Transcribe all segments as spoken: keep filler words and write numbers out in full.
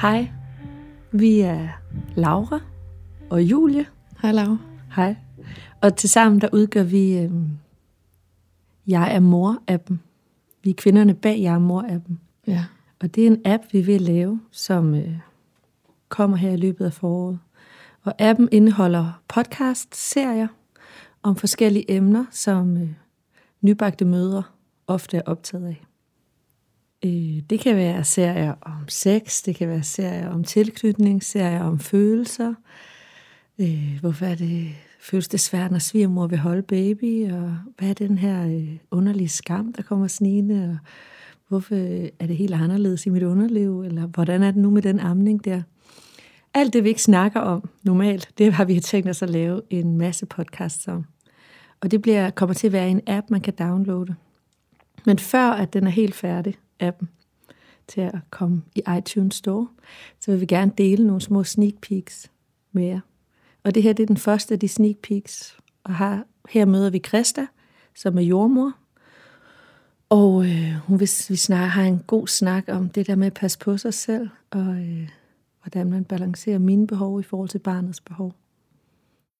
Hej, vi er Laura og Julie. Hej Laura. Hej. Og tilsammen der udgør vi øh, Jeg er mor-appen. Vi er kvinderne bag Jeg er mor-appen. Ja. Og det er en app, vi vil lave, som øh, kommer her i løbet af foråret. Og appen indeholder podcast-serier om forskellige emner, som øh, nybagte mødre ofte er optaget af. Øh, det kan være serier om sex, det kan være serier om tilknytning, serier om følelser. Øh, hvorfor er det, føles det svært, når svigermor vil holde baby? Og hvad er den her øh, underlige skam, der kommer snigende? Og hvorfor er det helt anderledes i mit underliv? Eller hvordan er det nu med den amning der? Alt det, vi ikke snakker om normalt, det har vi tænkt os at lave en masse podcasts om. Og det bliver, kommer til at være en app, man kan downloade. Men før at den er helt færdig, appen, til at komme i iTunes Store, så vil vi gerne dele nogle små sneak peeks med jer. Og det her det er den første af de sneak peeks. Og her, her møder vi Krista, som er jordmor. Og øh, hun vil, vi snakker, har en god snak om det der med at passe på sig selv, og øh, hvordan man balancerer mine behov i forhold til barnets behov.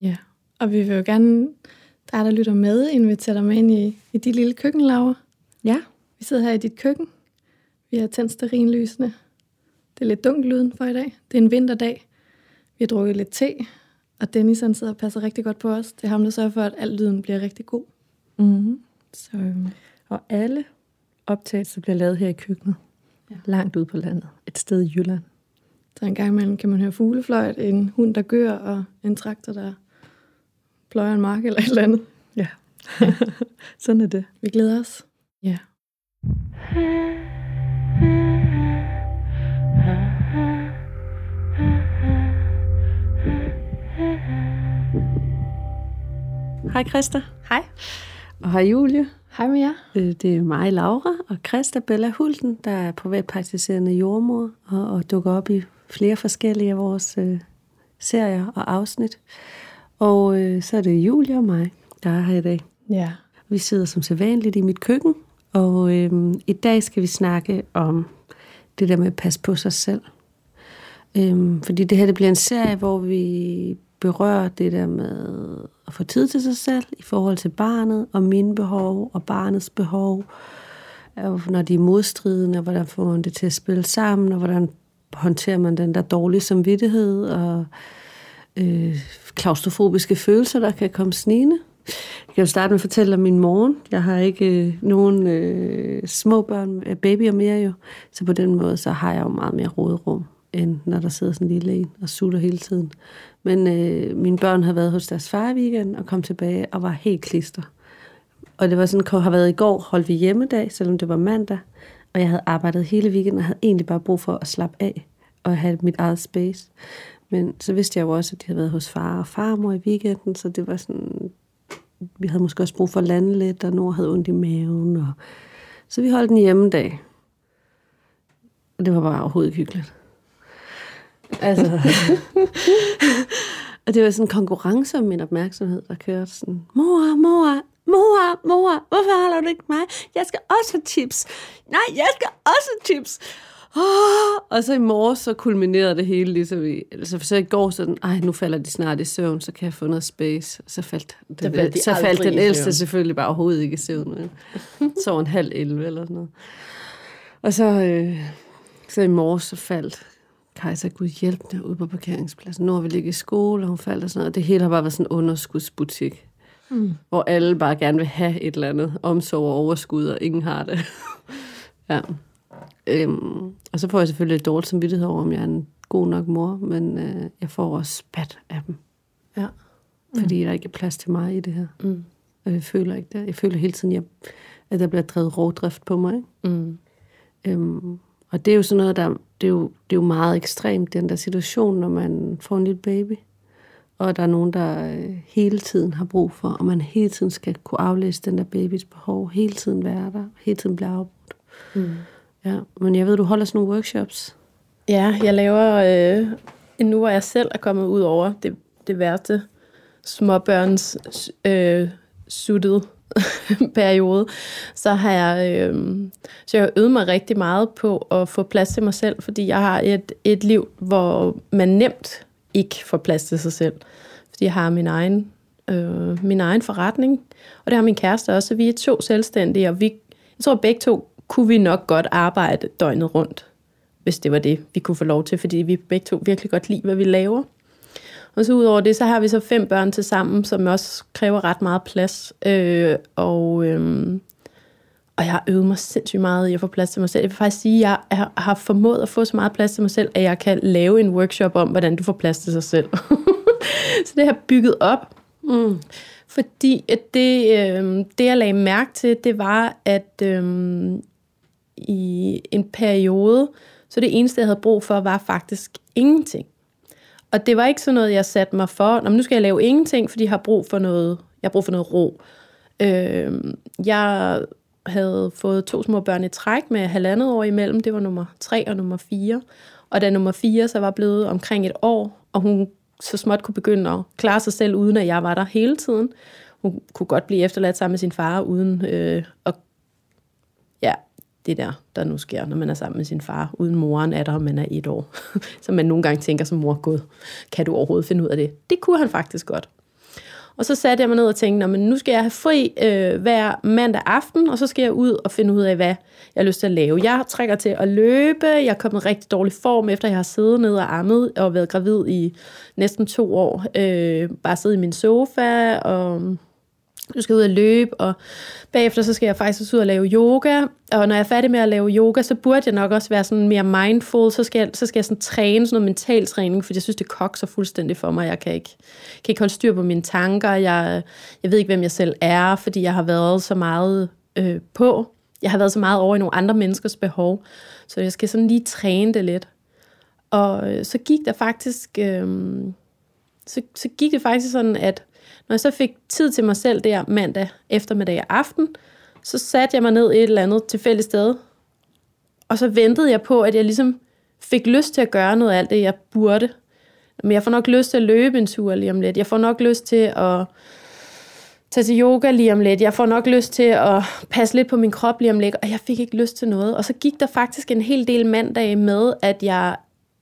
Ja, og vi vil jo gerne, der er der lytter med, inviterer dig med ind i, i dit lille køkken, Laura. Ja. Vi sidder her i dit køkken. Vi har tændt stearinlysene. Det er lidt dunkelt udenfor i dag. Det er en vinterdag. Vi har drukket lidt te, og Dennis han sidder og passer rigtig godt på os. Det er ham, der sørger for, at al lyden bliver rigtig god. Mm-hmm. Så... Øh. Og alle optagelser bliver lavet her i køkkenet, ja. Langt ude på landet, et sted i Jylland. Så en gang imellem kan man høre fuglefløjt, en hund, der gør, og en traktor, der pløjer en mark eller et eller andet. Ja, sådan er det. Vi glæder os. Ja. Hej Krista. Hej. Og hej Julie. Hej med jer. Det er mig, Laura, og Krista Bella Hulten, der er privatpraktiserende jordmor og, og dukker op i flere forskellige af vores øh, serier og afsnit. Og øh, så er det Julie og mig, der er her i dag. Ja. Vi sidder som sædvanligt i mit køkken, og øh, i dag skal vi snakke om det der med at passe på sig selv. Øh, fordi det her det bliver en serie, hvor vi berører det der med at få tid til sig selv i forhold til barnet, og mine behov, og barnets behov, når de er modstridende, og hvordan får man det til at spille sammen, og hvordan håndterer man den der dårlige samvittighed, og øh, klaustrofobiske følelser, der kan komme snigende. Jeg kan jo starte med at fortælle om min morgen. Jeg har ikke øh, nogen øh, små børn, babyer mere jo, så på den måde, så har jeg jo meget mere råderum, end når der sidder sådan en lille en og sutter hele tiden. Men øh, mine børn havde været hos deres far i weekenden og kom tilbage og var helt klister. Og det var sådan, har været i går, holdt vi hjemmedag, selvom det var mandag. Og jeg havde arbejdet hele weekenden og havde egentlig bare brug for at slappe af og have mit eget space. Men så vidste jeg jo også, at de havde været hos far og farmor i weekenden, så det var sådan, vi havde måske også brug for at lande lidt, og nogen havde ondt i maven. Og... Så vi holdt en hjemmedag. Og det var bare overhovedet ikke hyggeligt. Altså. Og det var sådan en konkurrence om min opmærksomhed, der kørte sådan, mor, mor, mor, mor, hvorfor holder du ikke mig? Jeg skal også have chips. Nej, jeg skal også have chips. Oh! Og så i morges, så kulminerede det hele ligesom i, altså så i går sådan, ej, nu falder de snart i søvn, så kan jeg få noget space. Så faldt, den, de så faldt den ældste selvfølgelig bare overhovedet ikke i søvn. Så en halv elve eller sådan noget. Og så, øh, så i morges, så faldt Kajsa, Gud hjælp mig ude på parkeringspladsen. Nu har vi ligget i skole, og hun faldt og sådan noget. Og det hele har bare været sådan en underskudsbutik, mm. hvor alle bare gerne vil have et eller andet. Omsorg og overskud, og ingen har det. Ja. Øhm, og så får jeg selvfølgelig et dårligt samvittighed over, om jeg er en god nok mor, men øh, jeg får også spat af dem. Ja. Mm. Fordi der ikke er plads til mig i det her. Mm. Og jeg føler ikke det. Jeg føler hele tiden, jeg, at der bliver drevet rovdrift på mig. Mm. Øhm, og det er jo sådan noget, der... Det er, jo, det er jo meget ekstremt, den der situation, når man får en lille baby, og der er nogen, der hele tiden har brug for, og man hele tiden skal kunne aflæse den der babys behov, hele tiden være der, hele tiden blive afbrudt. Mm. Ja, men jeg ved, du holder sådan nogle workshops. Ja, jeg laver øh, en nu, hvor jeg selv er kommet ud over det, det værste småbørns øh, suttet periode, så har jeg, øh, så jeg har øvet mig rigtig meget på at få plads til mig selv, fordi jeg har et, et liv, hvor man nemt ikke får plads til sig selv. Fordi jeg har min egen, øh, min egen forretning, og det har min kæreste også, så vi er to selvstændige, og vi, jeg tror begge to kunne vi nok godt arbejde døgnet rundt, hvis det var det, vi kunne få lov til, fordi vi begge to virkelig godt lide, hvad vi laver. Og så udover det, så har vi så fem børn til sammen, som også kræver ret meget plads. Øh, og, øh, og jeg har øvet mig sindssygt meget i at få plads til mig selv. Jeg vil faktisk sige, at jeg har formået at få så meget plads til mig selv, at jeg kan lave en workshop om, hvordan du får plads til sig selv. Så det har jeg bygget op. Mm. Fordi at det, øh, det, jeg lagde mærke til, det var, at øh, i en periode, så det eneste, jeg havde brug for, var faktisk ingenting. Og det var ikke sådan noget, jeg satte mig for. Nå, men nu skal jeg lave ingenting, fordi jeg har brug for noget, jeg har brug for noget ro. Øh, jeg havde fået to små børn i træk med halvandet år imellem. Det var nummer tre og nummer fire. Og da nummer fire så var blevet omkring et år, og hun så småt kunne begynde at klare sig selv, uden at jeg var der hele tiden. Hun kunne godt blive efterladt sammen med sin far, uden øh, at... Ja, det der, der nu sker, når man er sammen med sin far, uden moren er der, og man er et år. Så man nogle gange tænker som mor, gud, kan du overhovedet finde ud af det? Det kunne han faktisk godt. Og så satte jeg mig ned og tænkte, men nu skal jeg have fri øh, hver mandag aften, og så skal jeg ud og finde ud af, hvad jeg har lyst til at lave. Jeg trækker til at løbe, jeg er kommet i rigtig dårlig form, efter jeg har siddet ned og ammet, og været gravid i næsten to år. Øh, bare siddet i min sofa, og... Du skal ud og løbe, og bagefter så skal jeg faktisk også ud og lave yoga. Og når jeg er færdig med at lave yoga, så burde jeg nok også være sådan mere mindful. Så skal jeg, så skal jeg sådan træne sådan noget mental træning, fordi jeg synes, det kokser fuldstændig for mig. Jeg kan ikke, kan ikke holde styr på mine tanker. Jeg, jeg ved ikke, hvem jeg selv er, fordi jeg har været så meget øh, på. Jeg har været så meget over i nogle andre menneskers behov. Så jeg skal sådan lige træne det lidt. Og øh, så gik der faktisk... Øh, så, så gik det faktisk sådan, at... Når jeg så fik tid til mig selv der mandag eftermiddag og aften, så satte jeg mig ned et eller andet tilfældigt sted, og så ventede jeg på, at jeg ligesom fik lyst til at gøre noget af alt det, jeg burde. Men jeg får nok lyst til at løbe en tur lige om lidt. Jeg får nok lyst til at tage til yoga lige om lidt. Jeg får nok lyst til at passe lidt på min krop lige om lidt, og jeg fik ikke lyst til noget. Og så gik der faktisk en hel del mandage med, at jeg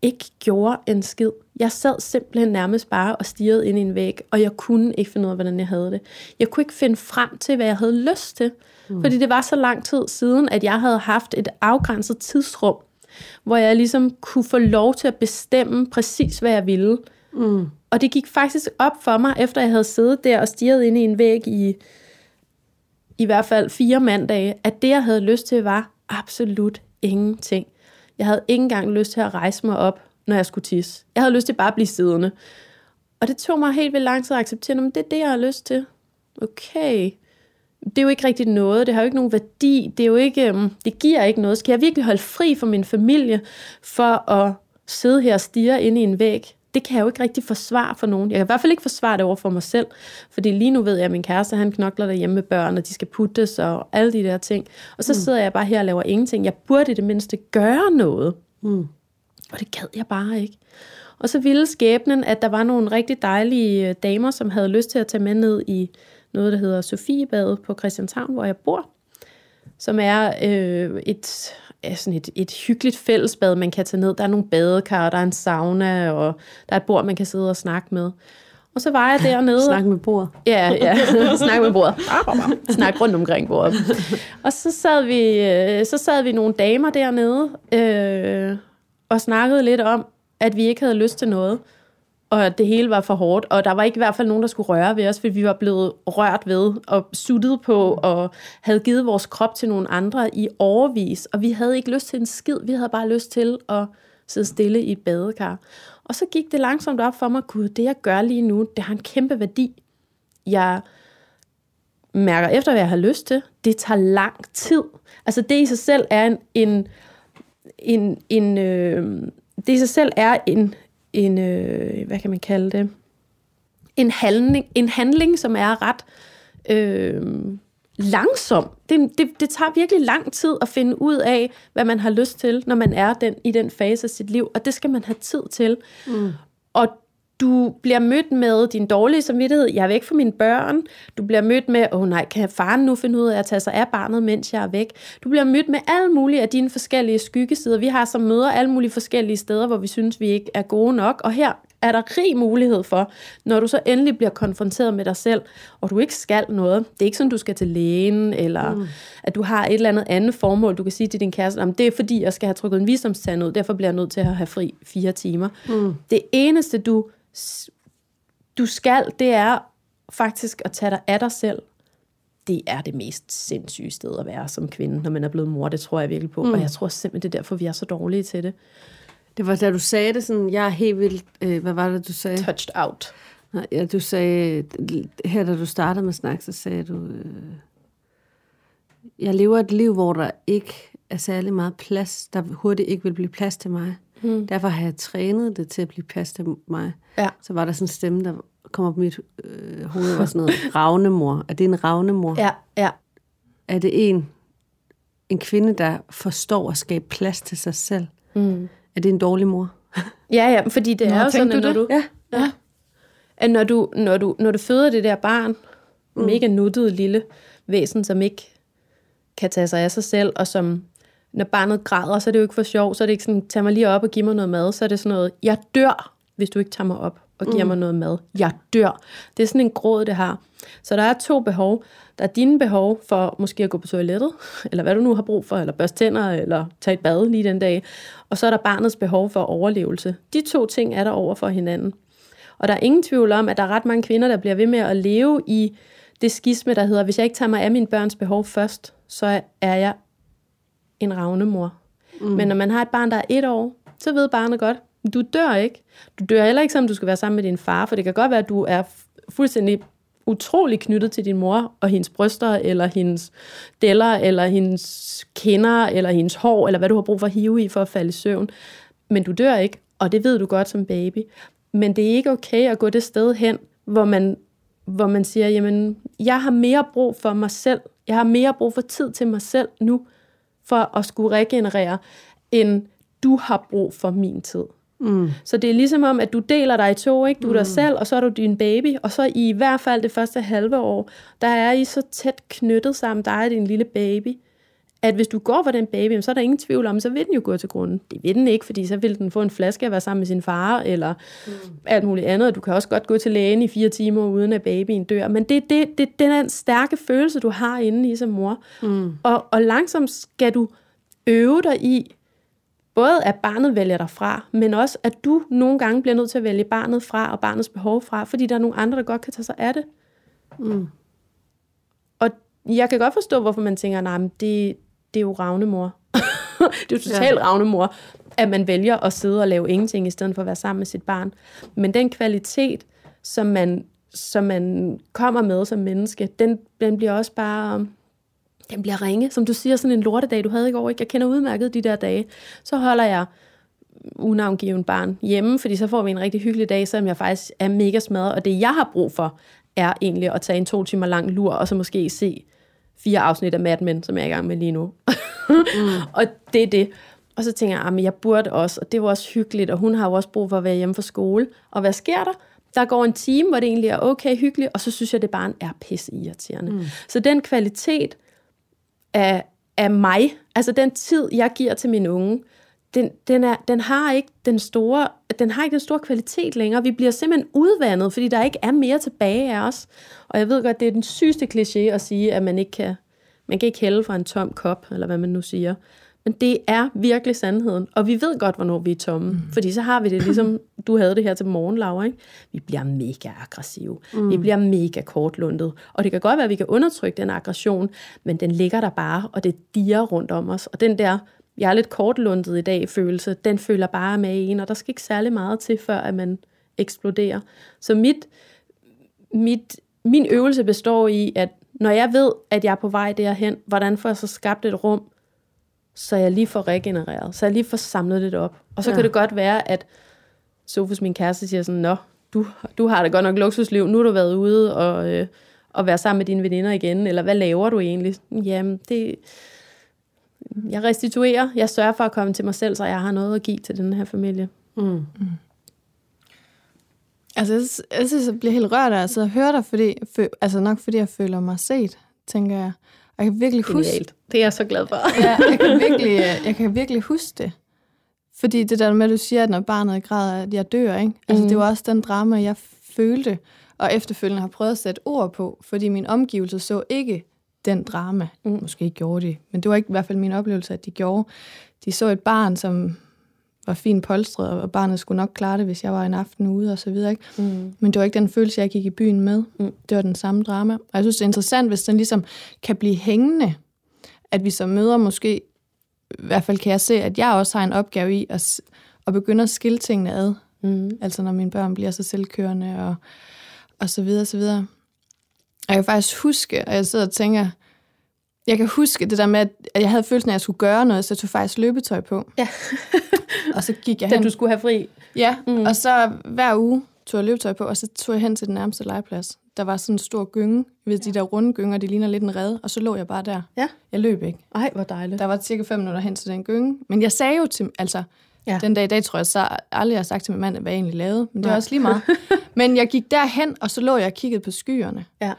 ikke gjorde en skid. Jeg sad simpelthen nærmest bare og stirrede ind i en væg, og jeg kunne ikke finde ud af, hvordan jeg havde det. Jeg kunne ikke finde frem til, hvad jeg havde lyst til, mm. fordi det var så lang tid siden, at jeg havde haft et afgrænset tidsrum, hvor jeg ligesom kunne få lov til at bestemme præcis, hvad jeg ville. Mm. Og det gik faktisk op for mig, efter jeg havde siddet der og stirret ind i en væg i i hvert fald fire mandage, at det, jeg havde lyst til, var absolut ingenting. Jeg havde ikke engang lyst til at rejse mig op, når jeg skulle tisse. Jeg havde lyst til bare at blive siddende. Og det tog mig helt vildt lang tid at acceptere, men det er det, jeg har lyst til. Okay. Det er jo ikke rigtigt noget. Det har jo ikke nogen værdi. Det er jo ikke, det giver ikke noget. Skal jeg virkelig holde fri for min familie for at sidde her og stirre inde i en væg? Det kan jeg jo ikke rigtig forsvare for nogen. Jeg kan i hvert fald ikke forsvare det over for mig selv, fordi lige nu ved jeg, at min kæreste, han knokler derhjemme med børn, og de skal puttes og alle de der ting. Og så mm. sidder jeg bare her og laver ingenting. Jeg burde i det mindste gøre noget. Mm. Og det gad jeg bare ikke. Og så ville skæbnen, at der var nogle rigtig dejlige damer, som havde lyst til at tage med ned i noget, der hedder Sofiebadet på Christianshavn, hvor jeg bor, som er øh, et... er sådan et, et hyggeligt fællesbad, man kan tage ned. Der er nogle badekar, der er en sauna, og der er et bord, man kan sidde og snakke med. Og så var jeg dernede. Snak med bordet. Ja, ja. Snak med bordet. Snak rundt omkring bordet. Og så sad vi, så sad vi nogle damer dernede, øh, og snakkede lidt om, at vi ikke havde lyst til noget, og det hele var for hårdt, og der var ikke i hvert fald nogen, der skulle røre ved os, fordi vi var blevet rørt ved og suttet på, og havde givet vores krop til nogle andre i årevis, og vi havde ikke lyst til en skid, vi havde bare lyst til at sidde stille i et badekar. Og så gik det langsomt op for mig, gud, det jeg gør lige nu, det har en kæmpe værdi. Jeg mærker efter, hvad jeg har lyst til. Det tager lang tid. Altså det i sig selv er en... en, en, en øh, det i sig selv er en... en, øh, hvad kan man kalde det, en handling, en handling som er ret øh, langsom. Det, det, det tager virkelig lang tid at finde ud af, hvad man har lyst til, når man er den, i den fase af sit liv, og det skal man have tid til. Mm. Og Du bliver mødt med din dårlige samvittighed, jeg er væk fra mine børn. Du bliver mødt med, åh oh nej, kan faren nu finde ud af at tage sig af barnet, mens jeg er væk? Du bliver mødt med alle mulige af dine forskellige skyggesider. Vi har som møder alle mulige forskellige steder, hvor vi synes, vi ikke er gode nok. Og her er der rig mulighed for, når du så endelig bliver konfronteret med dig selv, og du ikke skal noget. Det er ikke sådan, du skal til lægen, eller mm. at du har et eller andet andet formål. Du kan sige til din kæreste, om det er fordi, jeg skal have trykket en visdomstand ud, derfor bliver jeg nødt til at have fri fire timer. Mm. Det eneste, du du skal, det er faktisk at tage dig af dig selv. Det er det mest sindssyge sted at være som kvinde, når man er blevet mor. Det tror jeg virkelig på, mm. og jeg tror simpelthen, det er derfor, vi er så dårlige til det. Det var da du sagde det sådan, jeg er helt vildt, øh, hvad var det, du sagde? Touched out. Nej, ja, du sagde, her da du startede med at snakke, så sagde du, øh, jeg lever et liv, hvor der ikke er særlig meget plads, der hurtigt ikke vil blive plads til mig. Hmm. Derfor har jeg trænet det til at blive plads til mig. Ja. Så var der sådan en stemme, der kom op i mit øh, hoved, var sådan noget, ravnemor. Er det en ravnemor? Ja, ja. Er det en, en kvinde, der forstår at skabe plads til sig selv? Mm. Er det en dårlig mor? ja, ja, fordi det Nå, er jo sådan, at når du, ja. Ja, at når, du, når, du, når du føder det der barn, mm. mega nuttet lille væsen, som ikke kan tage sig af sig selv, og som, når barnet græder, så er det jo ikke for sjov, så er det ikke sådan, tag mig lige op og giv mig noget mad, så er det sådan noget, jeg dør, hvis du ikke tager mig op og giver mm. mig noget mad. Jeg dør. Det er sådan en gråd, det har. Så der er to behov. Der er dine behov for måske at gå på toilettet, eller hvad du nu har brug for, eller børste tænder, eller tage et bad lige den dag. Og så er der barnets behov for overlevelse. De to ting er der over for hinanden. Og der er ingen tvivl om, at der er ret mange kvinder, der bliver ved med at leve i det skisme, der hedder, hvis jeg ikke tager mig af mine børns behov først, så er jeg en ravnemor. Mm. Men når man har et barn, der er et år, så ved barnet godt, du dør ikke. Du dør heller ikke, som du skal være sammen med din far, for det kan godt være, at du er fuldstændig utrolig knyttet til din mor og hendes bryster, eller hendes deller, eller hendes kinder, eller hendes hår, eller hvad du har brug for at hive i for at falde i søvn. Men du dør ikke, og det ved du godt som baby. Men det er ikke okay at gå det sted hen, hvor man, hvor man siger, jamen, jeg har mere brug for mig selv. Jeg har mere brug for tid til mig selv nu, for at skulle regenerere, end du har brug for min tid. Mm. Så det er ligesom om, at du deler dig i to, ikke? Du er dig mm. selv, og så er du din baby, og så i hvert fald det første halve år, der er I så tæt knyttet sammen, dig og din lille baby, at hvis du går for den baby, så er der ingen tvivl om, så vil den jo gå til grunden. Det vil den ikke, fordi så vil den få en flaske at være sammen med sin far, eller mm. alt muligt andet. Du kan også godt gå til lægen i fire timer, uden at babyen dør. Men det er det, det, den stærke følelse, du har inde i som mor. Mm. Og, og langsomt skal du øve dig i, både at barnet vælger dig fra, men også at du nogle gange bliver nødt til at vælge barnet fra, og barnets behov fra, fordi der er nogle andre, der godt kan tage sig af det. Mm. Og jeg kan godt forstå, hvorfor man tænker, nej, men det det er jo ravnemor. Det er jo totalt ja. ravnemor, at man vælger at sidde og lave ingenting, i stedet for at være sammen med sit barn. Men den kvalitet, som man, som man kommer med som menneske, den, den bliver også bare, den bliver ringe. Som du siger, sådan en lortedag, du havde i går, ikke? Jeg kender udmærket de der dage. Så holder jeg unavngiven barn hjemme, fordi så får vi en rigtig hyggelig dag, selvom jeg faktisk er mega smadret. Og det, jeg har brug for, er egentlig at tage en to timer lang lur, og så måske se fire afsnit af Mad Men, som jeg er i gang med lige nu. mm. Og det er det. Og så tænker jeg, at jeg burde også, og det var også hyggeligt, og hun har jo også brug for at være hjemme fra skole. Og hvad sker der? Der går en time, hvor det egentlig er okay hyggeligt, og så synes jeg, det bare er pisseirriterende. Mm. Så den kvalitet af, af mig, altså den tid, jeg giver til mine unge, den, den, er, den, har ikke den, store, den har ikke den store kvalitet længere. Vi bliver simpelthen udvandet, fordi der ikke er mere tilbage af os. Og jeg ved godt, det er den sygeste kliché at sige, at man ikke kan, man kan ikke hælde fra en tom kop, eller hvad man nu siger. Men det er virkelig sandheden. Og vi ved godt, hvornår vi er tomme. Mm. Fordi så har vi det ligesom, du havde det her til morgen, Laura, ikke? Vi bliver mega aggressive. Mm. Vi bliver mega kortlundet. Og det kan godt være, at vi kan undertrykke den aggression, men den ligger der bare, og det dirrer rundt om os. Og den der, jeg er lidt kortlundet i dag, følelse, den føler bare med en, og der skal ikke særlig meget til, før at man eksploderer. Så mit, mit, min øvelse består i, at når jeg ved, at jeg er på vej derhen, hvordan får jeg så skabt et rum, så jeg lige får regenereret, så jeg lige får samlet lidt op. Og så ja. kan det godt være, at Sofus, min kæreste, siger sådan, nå, du, du har da godt nok luksusliv, nu har du været ude og, øh, og være sammen med dine veninder igen, eller hvad laver du egentlig? Jamen, det... Jeg restituerer, jeg sørger for at komme til mig selv, så jeg har noget at give til den her familie. Mm. Mm. Altså, jeg, jeg synes, jeg bliver helt rørt af at sidde og høre dig, fordi, for, altså nok fordi jeg føler mig set, tænker jeg. Og jeg kan virkelig huske... Genialt. Det er jeg så glad for. Ja, jeg kan virkelig, jeg kan virkelig huske det. Fordi det der med, at du siger, at når barnet græder, at jeg dør, ikke? Altså, mm. det var også den drama, jeg følte, og efterfølgende har prøvet at sætte ord på, fordi min omgivelse så ikke den drama. Mm. Måske ikke gjorde de, men det var ikke i hvert fald min oplevelse, at de gjorde. De så et barn, som var fint polstret, og barnet skulle nok klare det, hvis jeg var en aften ude og så videre. Ikke? Mm. Men det var ikke den følelse, jeg gik i byen med. Mm. Det var den samme drama. Og jeg synes, det er interessant, hvis den ligesom kan blive hængende, at vi som mødre måske, i hvert fald kan jeg se, at jeg også har en opgave i at, at begynde at skille tingene ad. Mm. Altså når mine børn bliver så selvkørende, og, og så videre, så videre. Og jeg kan faktisk huske, og jeg sidder og tænker, jeg kan huske det der med, at jeg havde følelsen af, at jeg skulle gøre noget, så jeg tog faktisk løbetøj på. Ja. Og så gik jeg hen. Den du skulle have fri. Ja, mm. og så hver uge tog jeg løbetøj på, og så tog jeg hen til den nærmeste legeplads. Der var sådan en stor gynge, ved ja. de der runde gynger, de ligner lidt en rede, og så lå jeg bare der. Ja. Jeg løb ikke. Ej, hvor dejligt. Der var cirka fem minutter hen til den gynge. Men jeg sagde jo til, altså, ja. den dag i dag, tror jeg, så aldrig har sagt til min mand, hvad jeg egentlig lavede, men det var også lige meget. Men jeg gik derhen, og så lå jeg og kiggede på skyerne. Ja.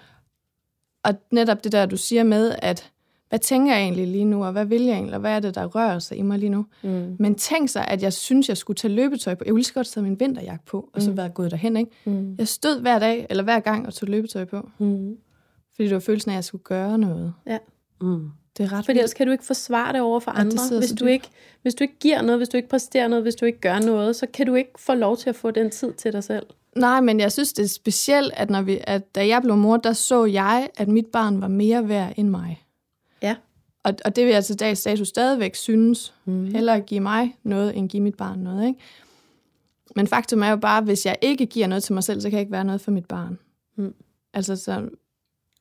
Og netop det der, du siger med, at hvad tænker jeg egentlig lige nu, og hvad vil jeg egentlig, og hvad er det, der rører sig i mig lige nu? Mm. Men tænk sig, at jeg synes, jeg skulle tage løbetøj på. Jeg ville lige så godt tage min vinterjakke på, og så mm. være gået derhen, ikke? Mm. Jeg stod hver dag, eller hver gang, og tog løbetøj på. Mm. Fordi det var følelsen af, at jeg skulle gøre noget. Ja. Mm. Det er ret Fordi ellers kan du ikke forsvare det over for andre. Ja, hvis, du ikke, hvis du ikke giver noget, hvis du ikke præsterer noget, hvis du ikke gør noget, så kan du ikke få lov til at få den tid til dig selv. Nej, men jeg synes, det er specielt, at, når vi, at da jeg blev mor, der så jeg, at mit barn var mere værd end mig. Ja. Og, og det vil jeg til dags status stadigvæk synes. Mm. Hellere give mig noget, end give mit barn noget. Ikke? Men faktum er jo bare, at hvis jeg ikke giver noget til mig selv, så kan jeg ikke være noget for mit barn. Mm. Altså, så...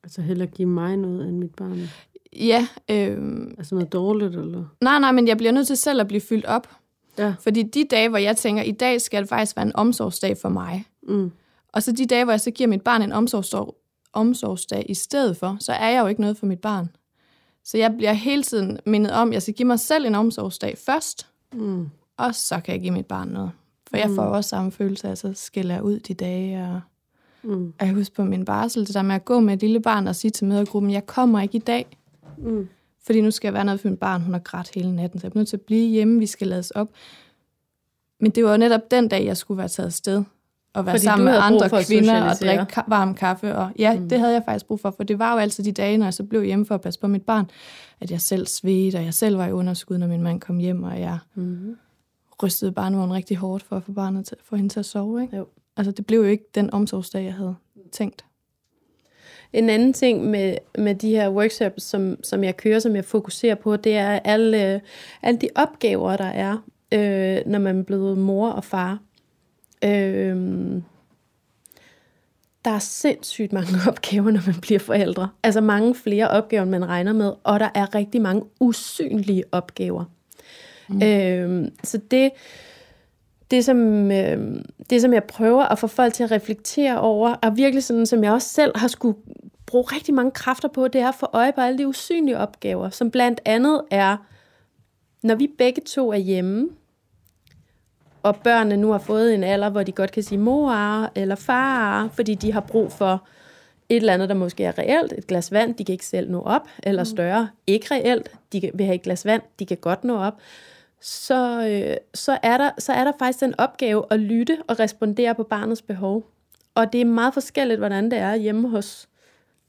altså hellere give mig noget, end mit barn. Ja. Øh... Altså noget dårligt, eller? Nej, nej, men jeg bliver nødt til selv at blive fyldt op. Ja. Fordi de dage, hvor jeg tænker, i dag skal det faktisk være en omsorgsdag for mig. Mm. Og så de dage, hvor jeg så giver mit barn en omsorgsdag, omsorgsdag i stedet for, så er jeg jo ikke noget for mit barn. Så jeg bliver hele tiden mindet om, at jeg skal give mig selv en omsorgsdag først, mm. og så kan jeg give mit barn noget. For jeg får mm. også samme følelse af, så skiller jeg ud de dage. Og, mm. og jeg husker på min barsel, det der med at gå med et lille barn og sige til mødergruppen, jeg kommer ikke i dag, mm. fordi nu skal jeg være noget for mit barn, hun har grædt hele natten, så jeg er nødt til at blive hjemme, vi skal lades op. Men det var jo netop den dag, jeg skulle være taget afsted. Og være fordi sammen med andre kvinder og drikke ka- varm kaffe. Og, ja, mm. det havde jeg faktisk brug for, for det var jo altid de dage, når jeg så blev hjemme for at passe på mit barn, at jeg selv svedte, og jeg selv var i underskud, når min mand kom hjem, og jeg mm. rystede barnevognen rigtig hårdt for at få barnet til, for hende til at sove. Ikke? Jo. Altså, det blev jo ikke den omsorgsdag, jeg havde tænkt. En anden ting med, med de her workshops, som, som jeg kører, som jeg fokuserer på, det er alle, alle de opgaver, der er, øh, når man er blevet mor og far. Øhm, der er sindssygt mange opgaver, når man bliver forældre. Altså mange flere opgaver, end man regner med. Og der er rigtig mange usynlige opgaver. Mm. Øhm, så det, det, som, øhm, det, som jeg prøver at få folk til at reflektere over, og virkelig sådan, som jeg også selv har skulle bruge rigtig mange kræfter på, det er at få øje på alle de usynlige opgaver, som blandt andet er, når vi begge to er hjemme, og børnene nu har fået en alder, hvor de godt kan sige mor eller far, fordi de har brug for et eller andet, der måske er reelt. Et glas vand, de kan ikke selv nå op, eller større, ikke reelt. De vil have et glas vand, de kan godt nå op. Så, øh, så, er der, så er der faktisk den opgave at lytte og respondere på barnets behov. Og det er meget forskelligt, hvordan det er hjemme hos,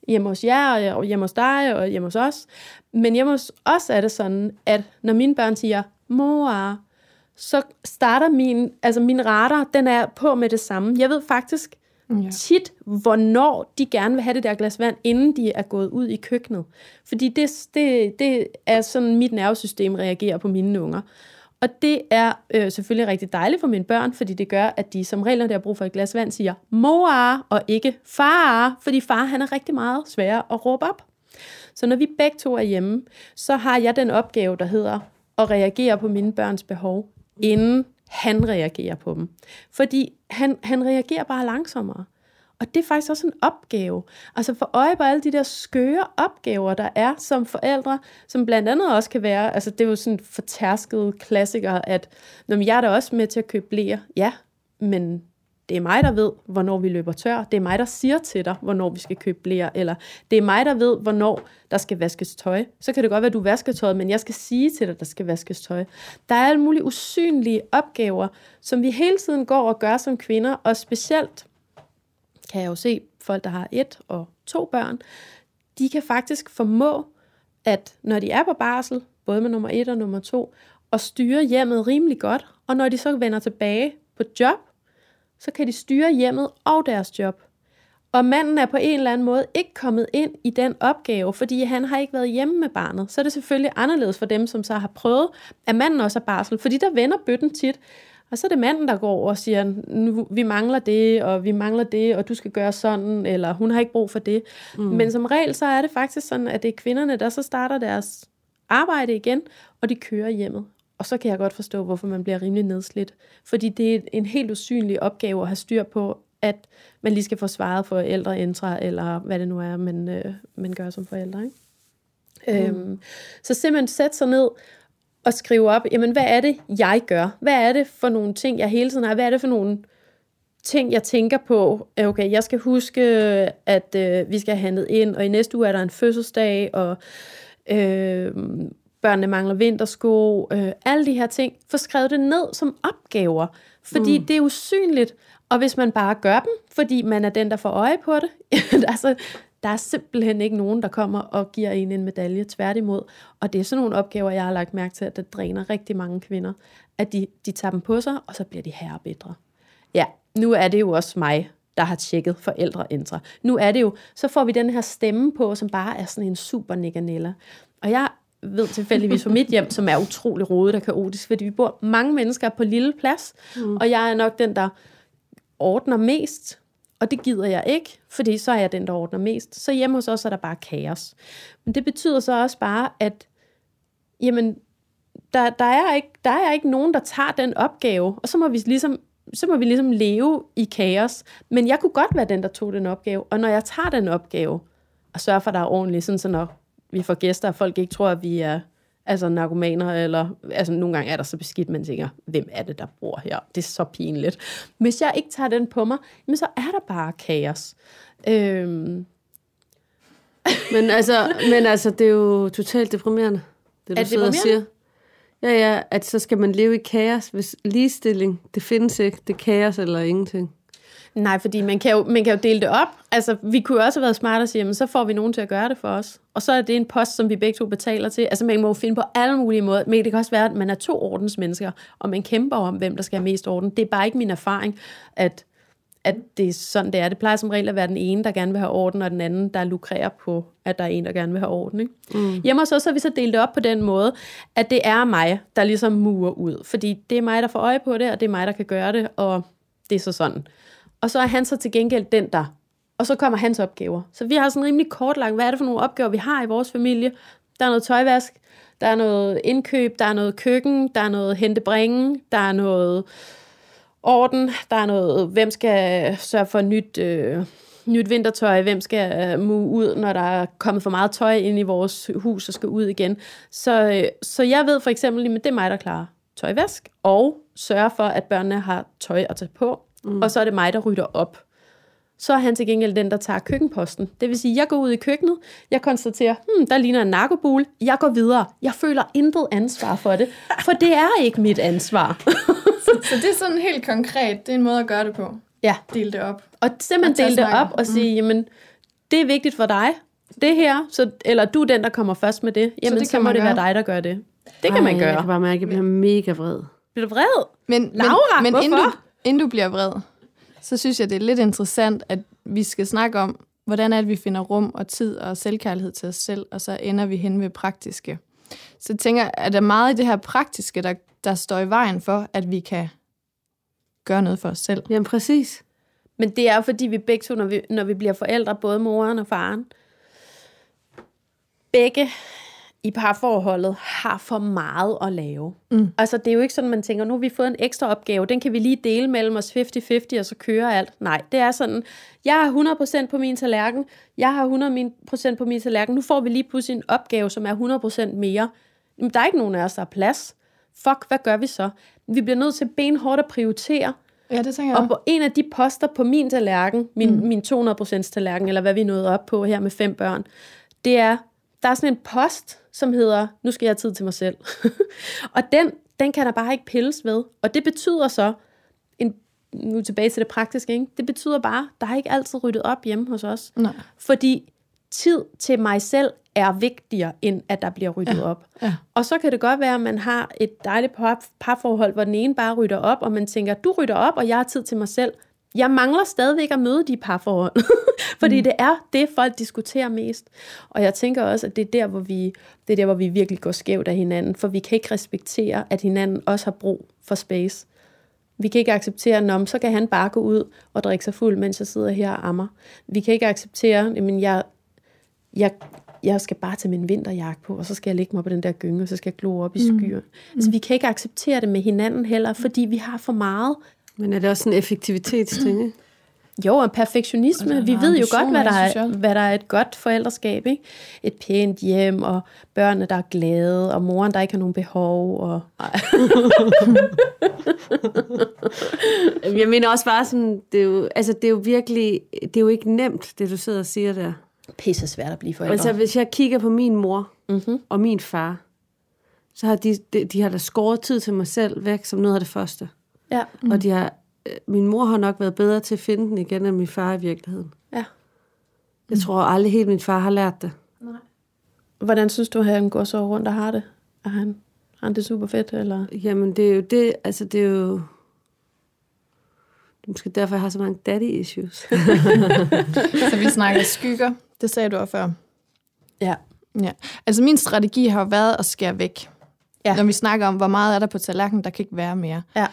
hjemme hos jer, og hjemme hos dig, og hjemme hos os. Men hjemme hos os er det sådan, at når mine børn siger mor, så starter min, altså min radar, den er på med det samme. Jeg ved faktisk ja. tit, hvornår de gerne vil have det der glas vand, inden de er gået ud i køkkenet. Fordi det, det, det er sådan, mit nervesystem reagerer på mine unger. Og det er øh, selvfølgelig rigtig dejligt for mine børn, fordi det gør, at de som regel, når de har brug for et glas vand, siger mor og ikke far, fordi far han er rigtig meget sværere at råbe op. Så når vi begge to er hjemme, så har jeg den opgave, der hedder at reagere på mine børns behov, inden han reagerer på dem. Fordi han, han reagerer bare langsommere. Og det er faktisk også en opgave. Altså for øje på alle de der skøre opgaver, der er som forældre, som blandt andet også kan være, altså det er jo sådan en fortærsket klassiker, at når jeg er da også med til at købe bleer. Ja, men det er mig, der ved, hvornår vi løber tør. Det er mig, der siger til dig, hvornår vi skal købe blæer. Eller det er mig, der ved, hvornår der skal vaskes tøj. Så kan det godt være, at du vasker tøjet, men jeg skal sige til dig, der skal vaskes tøj. Der er alle mulige usynlige opgaver, som vi hele tiden går og gør som kvinder. Og specielt kan jeg jo se folk, der har et og to børn. De kan faktisk formå, at når de er på barsel, både med nummer et og nummer to, og styre hjemmet rimelig godt. Og når de så vender tilbage på job, så kan de styre hjemmet og deres job. Og manden er på en eller anden måde ikke kommet ind i den opgave, fordi han har ikke været hjemme med barnet. Så er det selvfølgelig anderledes for dem, som så har prøvet, at manden også er barsel, fordi der vender bøtten tit. Og så er det manden, der går og siger, nu, vi mangler det, og vi mangler det, og du skal gøre sådan, eller hun har ikke brug for det. Mm. Men som regel, så er det faktisk sådan, at det er kvinderne, der så starter deres arbejde igen, og de kører hjemmet. Og så kan jeg godt forstå, hvorfor man bliver rimelig nedslidt. Fordi det er en helt usynlig opgave at have styr på, at man lige skal få svaret for ældreintra, eller hvad det nu er, man, øh, man gør som forældre. Ikke? Mm. Øhm, så simpelthen sætte sig ned og skrive op, jamen hvad er det, jeg gør? Hvad er det for nogle ting, jeg hele tiden har? Hvad er det for nogle ting, jeg tænker på? Okay, jeg skal huske, at øh, vi skal have handlet ind, og i næste uge er der en fødselsdag, og... Øh, børnene mangler vintersko, øh, alle de her ting, få skrevet det ned som opgaver, fordi mm. det er usynligt, og hvis man bare gør dem, fordi man er den, der får øje på det, altså, der er simpelthen ikke nogen, der kommer og giver en en medalje, tværtimod, og det er sådan nogle opgaver, jeg har lagt mærke til, at det dræner rigtig mange kvinder, at de, de tager dem på sig, og så bliver de herrebedre. Ja, nu er det jo også mig, der har tjekket forældreintra. Nu er det jo, så får vi den her stemme på, som bare er sådan en super niganella, og jeg ved tilfældigvis fra mit hjem, som er utrolig rodet og kaotisk, fordi vi bor mange mennesker på lille plads, mm. og jeg er nok den, der ordner mest, og det gider jeg ikke, fordi så er jeg den, der ordner mest. Så hjemme hos os er der bare kaos. Men det betyder så også bare, at jamen, der, der, er ikke, der er ikke nogen, der tager den opgave, og så må vi ligesom så må vi ligesom leve i kaos. Men jeg kunne godt være den, der tog den opgave, og når jeg tager den opgave, og sørger for, at der er ordentligt, sådan så når vi får gæster, og folk ikke tror, at vi er altså narkomaner, eller altså nogle gange er der så beskidt, man tænker, hvem er det, der bor her? Det er så pinligt. Hvis jeg ikke tager den på mig, jamen, så er der bare kaos. Øhm. Men, altså, men altså, det er jo totalt deprimerende, det du er sidder og siger. Ja, ja, at så skal man leve i kaos, hvis ligestilling, det findes ikke, det er kaos eller ingenting. Nej, fordi man kan, jo, man kan jo dele det op. Altså, vi kunne jo også have været smarte og sige, jamen, så får vi nogen til at gøre det for os. Og så er det en post, som vi begge to betaler til. Altså, man må jo finde på alle mulige måder. Men det kan også være, at man er to ordensmennesker, og man kæmper om, hvem der skal have mest orden. Det er bare ikke min erfaring, at, at det er sådan, det er. Det plejer som regel at være den ene, der gerne vil have orden, og den anden, der lukrerer på, at der er en, der gerne vil have orden. Ikke? Mm. Hjemme hos os har vi så delt det op på den måde, at det er mig, der ligesom murer ud. Fordi det er mig, der får øje på det, og det er mig, der kan gøre det, og det er så sådan. Og så er han så til gengæld den der. Og så kommer hans opgaver. Så vi har sådan rimelig kortlagt, hvad er det for nogle opgaver, vi har i vores familie. Der er noget tøjvask, der er noget indkøb, der er noget køkken, der er noget hentebringe, der er noget orden, der er noget, hvem skal sørge for nyt, øh, nyt vintertøj, hvem skal mue ud, når der er kommet for meget tøj ind i vores hus og skal ud igen. Så, øh, så jeg ved for eksempel, at det er mig, der klarer tøjvask, og sørger for, at børnene har tøj at tage på. Mm. Og så er det mig, der rydder op. Så er han til gengæld den, der tager køkkenposten. Det vil sige, at jeg går ud i køkkenet, jeg konstaterer, hmm, der ligner en narkobule, jeg går videre. Jeg føler intet ansvar for det, for det er ikke mit ansvar. så, så det er sådan helt konkret, det er en måde at gøre det på. Ja. Dele det op. Og simpelthen dele det op og sige, mm. jamen, det er vigtigt for dig, det her, så, eller du er den, der kommer først med det, jamen, så, det så må det gøre. Være dig, der gør det. Det Ej, kan man gøre. Jeg kan bare mærke, at jeg bliver mega vred. Bliver du vred? Men, Laura, men, men hvorfor? Inden du bliver vred, så synes jeg, det er lidt interessant, at vi skal snakke om, hvordan er det, vi finder rum og tid og selvkærlighed til os selv, og så ender vi hen ved praktiske. Så jeg tænker, at der meget i det her praktiske, der, der står i vejen for, at vi kan gøre noget for os selv. Jamen præcis. Men det er jo fordi, vi begge to, når vi, når vi bliver forældre, både moren og faren, begge i parforholdet har for meget at lave. Mm. Altså, det er jo ikke sådan, man tænker, nu har vi fået en ekstra opgave, den kan vi lige dele mellem os halvtreds halvtreds, og så kører alt. Nej, det er sådan, jeg har hundrede procent på min tallerken, jeg har hundrede procent på min tallerken, nu får vi lige pludselig en opgave, som er hundrede procent mere. Men der er ikke nogen af os, der har plads. Fuck, hvad gør vi så? Vi bliver nødt til benhårdt at prioritere. Ja, det tænker jeg. Og på en af de poster på min tallerken, min, mm. min to hundrede procent tallerken, eller hvad vi nåede op på her med fem børn, det er, der er sådan en post, som hedder, nu skal jeg have tid til mig selv. Og den, den kan der bare ikke pilles ved. Og det betyder så, en, nu tilbage til det praktiske, ikke? Det betyder bare, der er ikke altid ryddet op hjemme hos os. Nej. Fordi tid til mig selv er vigtigere, end at der bliver ryddet ja, op. Ja. Og så kan det godt være, at man har et dejligt parforhold, hvor den ene bare rydder op, og man tænker, du rydder op, og jeg har tid til mig selv. Jeg mangler stadigvæk at møde de parforhold, fordi mm. det er det, folk diskuterer mest. Og jeg tænker også, at det er, der, hvor vi, det er der, hvor vi virkelig går skævt af hinanden, for vi kan ikke respektere, at hinanden også har brug for space. Vi kan ikke acceptere, at så kan han bare gå ud og drikke sig fuld, mens jeg sidder her og ammer. Vi kan ikke acceptere, at jeg... jeg jeg skal bare tage min vinterjakke på, og så skal jeg lægge mig på den der gynge, og så skal jeg glo op i skyer. Mm. Så vi kan ikke acceptere det med hinanden heller, fordi vi har for meget. Men er det også en effektivitetsting? Mm. Jo, og perfektionisme. Og vi ved jo godt, hvad der, er, hvad der er et godt forældreskab, ikke? Et pænt hjem, og børnene, der er glade, og moren, der ikke har nogen behov. Og... jeg mener også bare sådan, det er jo, altså, det er jo virkelig, det er jo ikke nemt, det du sidder og siger der. Pisse svært at blive forældre. Altså, hvis jeg kigger på min mor mm-hmm. og min far, så har de, de, de har da skåret tid til mig selv væk, som noget af det første. Ja. Mm. Og de har, øh, min mor har nok været bedre til at finde den igen, end min far i virkeligheden. Ja. Jeg mm. tror aldrig helt, min far har lært det. Nej. Hvordan synes du, at han går så rundt og har det? Er han, han det super fedt? Eller? Jamen, det er jo det, altså det er jo... Det er måske derfor, jeg har så mange daddy issues. Så vi snakker skygger. Det sagde du også før. Ja. Ja. Altså min strategi har været at skære væk. Ja. Når vi snakker om, hvor meget er der på tallerkenen, der kan ikke være mere. Ja.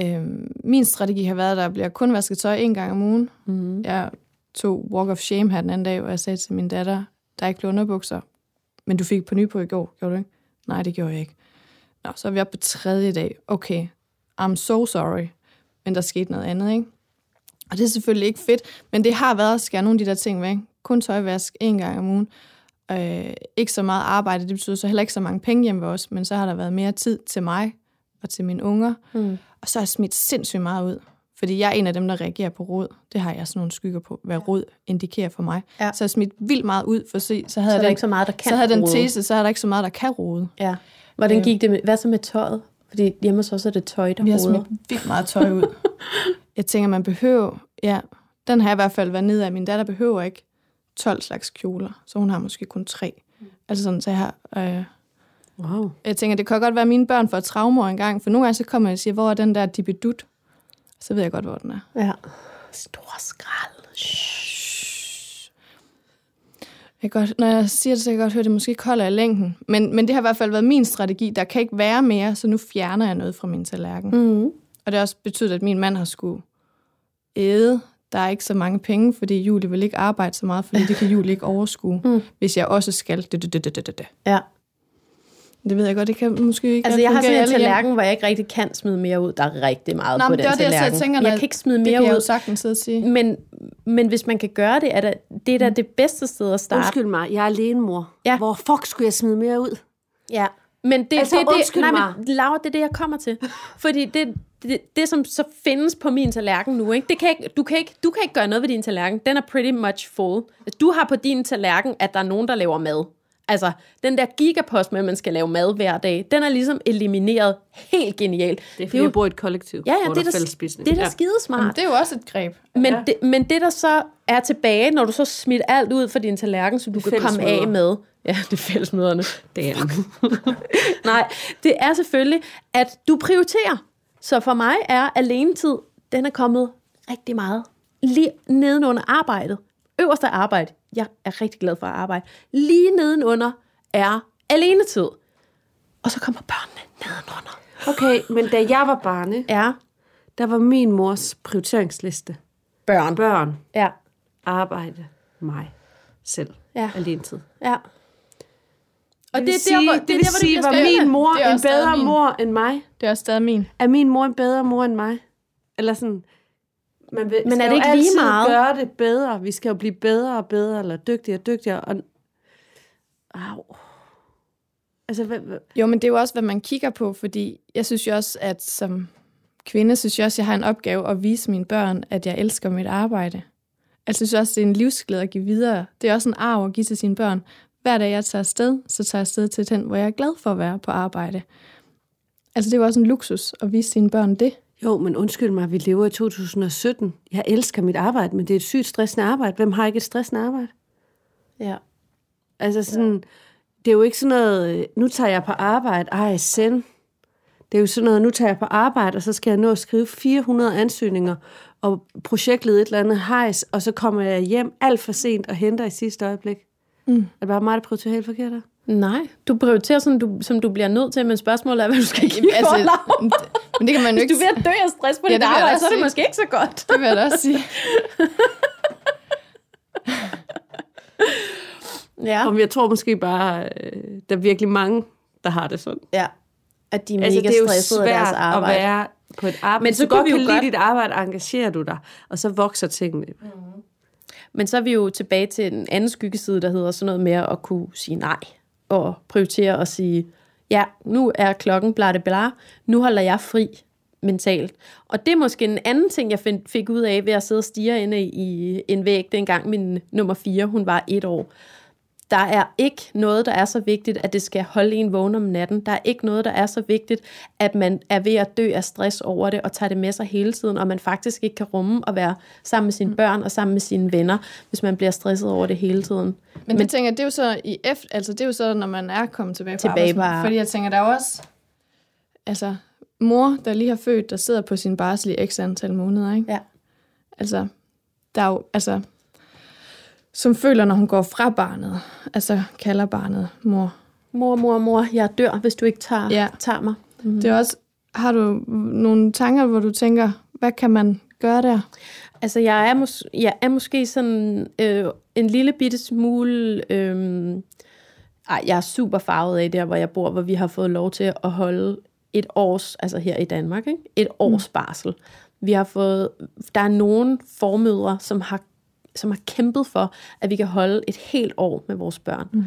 Øhm, min strategi har været, at der bliver kun vasket tøj en gang om ugen. Mm-hmm. Jeg tog walk of shame her den anden dag, og jeg sagde til min datter, der er ikke underbukser, men du fik på ny på i går, gjorde du ikke? Nej, det gjorde jeg ikke. Nå, så er vi oppe på tredje dag. Okay, I'm so sorry. Men der skete noget andet, ikke? Og det er selvfølgelig ikke fedt, men det har været at skære nogle af de der ting væk. Kun tøjvask en gang om ugen. Øh, ikke så meget arbejde, det betyder så heller ikke så mange penge hjemme hos os, men så har der været mere tid til mig og til mine unger. Mm. Og så har jeg smidt sindssygt meget ud, fordi jeg er en af dem, der reagerer på rod. Det har jeg sådan nogle skygger på, hvad rod indikerer for mig. Ja. Så jeg har smidt vildt meget ud, for så, så havde så der den, ikke så meget, der kan så havde den tese, så er der ikke så meget, der kan rode. Ja. Hvordan gik det med, hvad så med tøjet? Fordi hjemme hos os er det tøj, der roder. Vi har smidt vildt meget tøj ud. Jeg tænker, man behøver... Ja, den har jeg i hvert fald været nede af. Min datter behøver ikke tolv slags kjoler, så hun har måske kun tre. Altså sådan, så jeg har... Øh, wow. Jeg tænker, det kan godt være, mine børn får traumer engang, for nogle gange så kommer jeg og siger, hvor er den der dibidut? Så ved jeg godt, hvor den er. Ja. Stor skrald. Shhh. Jeg godt, når jeg siger det, så kan jeg godt høre, at det måske ikke holder i længden. Men, men det har i hvert fald været min strategi. Der kan ikke være mere, så nu fjerner jeg noget fra min tallerken. Mm-hmm. Og det har også betydet, at min mand har skulle æde. Der er ikke så mange penge, fordi Julie vil ikke arbejde så meget, fordi det kan Julie ikke overskue, mm. hvis jeg også skal. Ja. Det ved jeg godt, det kan måske ikke... Altså, jeg har sådan en tallerken, hvor jeg ikke rigtig kan smide mere ud. Der er rigtig meget Nå, på den det tallerken. Det, jeg, tænker, jeg kan ikke smide mere ud. Det kan jeg sagtens sidde og sige. Men, men hvis man kan gøre det, er det, det er da det bedste sted at starte. Undskyld mig, jeg er alene, mor. Ja. Hvor fuck skulle jeg smide mere ud? Ja, men det er altså, det, det, nej, men, Laura, det er det, jeg kommer til. Fordi det... Det, det, som så findes på min tallerken nu, ikke? Det kan ikke, du, kan ikke, du kan ikke gøre noget ved din tallerken. Den er pretty much full. Du har på din tallerken, at der er nogen, der laver mad. Altså, den der gigapost med, at man skal lave mad hver dag, den er ligesom elimineret helt genialt. Det er, fordi det er jo, jeg bor i et kollektiv, ja, ja, hvor det der er fællesspisning. Det er da skidesmart. Jamen, det er jo også et greb. Men, ja. det, men det, der så er tilbage, når du så smidt alt ud fra din tallerken, så du kan komme af med... Ja, det er fællesmøderne. Nej, det er selvfølgelig, at du prioriterer. Så for mig er alenetid, den er kommet rigtig meget. Lige nedenunder arbejdet. Øverste arbejde. Jeg er rigtig glad for at arbejde. Lige nedenunder er alenetid. Og så kommer børnene nedenunder. Okay, men da jeg var barne, ja. Der var min mors prioriteringsliste. Børn. Børn. Ja. Arbejde. Mig. Selv. Ja. Alenetid. Ja. Og det, det vil sige, der, hvor, det det vil der, sige det var min mor en bedre mor end mig? Det er også stadig min. Er min mor en bedre mor end mig? Eller sådan, man vil, men er det ikke lige meget? Gøre det bedre. Vi skal jo blive bedre og bedre, eller dygtigere og dygtigere. Og... Au. Altså, hvad, hvad? Jo, men det er jo også, hvad man kigger på, fordi jeg synes jo også, at som kvinde synes jeg også, jeg har en opgave at vise mine børn, at jeg elsker mit arbejde. Jeg synes også, det er en livsglæde at give videre. Det er også en arv at give til sine børn. Hver dag jeg tager afsted, så tager jeg afsted til den, hvor jeg er glad for at være på arbejde. Altså det er jo også en luksus at vise sine børn det. Jo, men undskyld mig, vi lever i to tusind og sytten. Jeg elsker mit arbejde, men det er et sygt stressende arbejde. Hvem har ikke et stressende arbejde? Ja. Altså sådan, ja. Det er jo ikke sådan noget, nu tager jeg på arbejde, ej, send. Det er jo sådan noget, nu tager jeg på arbejde, og så skal jeg nå at skrive fire hundrede ansøgninger, og projektlede et eller andet hejs, og så kommer jeg hjem alt for sent og henter i sidste øjeblik. Mm. Er det bare mig, der prioriterer helt forkert der? Nej, du prioriterer sådan, du, som du bliver nødt til, men spørgsmålet er, hvad du skal kigge altså, for men det kan man jo ikke. Hvis du bliver dø af stress på ja, dit arbejde, så er det måske ikke så godt. Det vil jeg da også sige. Ja. Og jeg tror måske bare, der er virkelig mange, der har det sådan. Ja, at de er altså, mega stressede af deres arbejde. Det er jo svært at være på et arbejde. Men så, så godt kan lide dit arbejde, engagerer du dig, og så vokser tingene. Mm-hmm. Men så er vi jo tilbage til den anden skyggeside, der hedder sådan noget mere at kunne sige nej, og prioritere og sige, ja, nu er klokken bla det bla, nu holder jeg fri mentalt. Og det er måske en anden ting, jeg find, fik ud af ved at sidde og stirre inde i en væg, dengang min nummer fire, hun var et år. Der er ikke noget, der er så vigtigt, at det skal holde en vågen om natten. Der er ikke noget, der er så vigtigt, at man er ved at dø af stress over det, og tager det med sig hele tiden, og man faktisk ikke kan rumme at være sammen med sine børn og sammen med sine venner, hvis man bliver stresset over det hele tiden. Men det tænker jeg, det er jo så i efter, altså det er jo så, når man er kommet tilbage på arbejdsmarkedet. Fordi jeg tænker, der er også, altså mor, der lige har født, der sidder på sin barsel i x antal måneder, ikke? Ja. Altså, der er jo, altså... som føler, når hun går fra barnet, altså kalder barnet mor. Mor, mor, mor, jeg dør, hvis du ikke tager, ja. tager mig. Mm-hmm. Det er også, har du nogle tanker, hvor du tænker, hvad kan man gøre der? Altså, jeg er, mås- jeg er måske sådan øh, en lille bitte smule... Øh, ej, jeg er super farvet af der, hvor jeg bor, hvor vi har fået lov til at holde et års, altså her i Danmark, ikke? Et års mm. barsel. Vi har fået... Der er nogle formødre, som har som har kæmpet for, at vi kan holde et helt år med vores børn. Mm.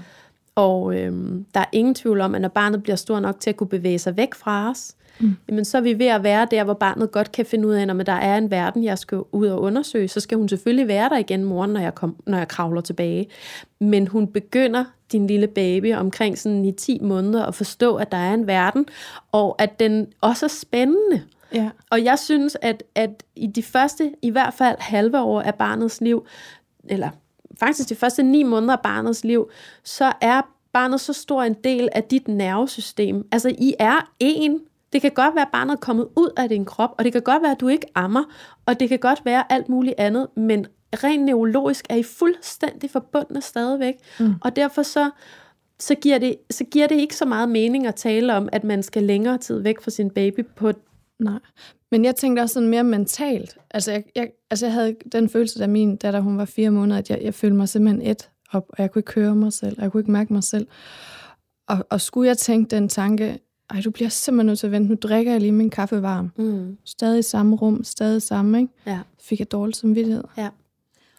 Og øhm, der er ingen tvivl om, at når barnet bliver stor nok til at kunne bevæge sig væk fra os, mm. jamen, så er vi ved at være der, hvor barnet godt kan finde ud af, når der er en verden, jeg skal ud og undersøge, så skal hun selvfølgelig være der igen morgen, når jeg, kom, når jeg kravler tilbage. Men hun begynder, din lille baby, omkring sådan i ti måneder, at forstå, at der er en verden, og at den også er spændende. Ja. Og jeg synes, at, at i de første, i hvert fald halve år af barnets liv, eller faktisk de første ni måneder af barnets liv, så er barnet så stor en del af dit nervesystem. Altså, I er en. Det kan godt være, at barnet er kommet ud af din krop, og det kan godt være, at du ikke ammer, og det kan godt være alt muligt andet, men rent neurologisk er I fuldstændig forbundne stadigvæk. Mm. Og derfor så... Så giver, det, så giver det ikke så meget mening at tale om, at man skal længere tid væk fra sin baby på... Nej, men jeg tænkte også sådan mere mentalt. Altså jeg, jeg, altså jeg havde den følelse, da min datter, hun var fire måneder, at jeg, jeg følte mig simpelthen et op, og jeg kunne ikke høre mig selv, og jeg kunne ikke mærke mig selv. Og, og skulle jeg tænke den tanke, ej, du bliver simpelthen nødt til at vente, nu drikker jeg lige min kaffe varm. Mm. Stadig i samme rum, stadig samme, ikke? Ja. Fik jeg dårlig samvittighed. Ja.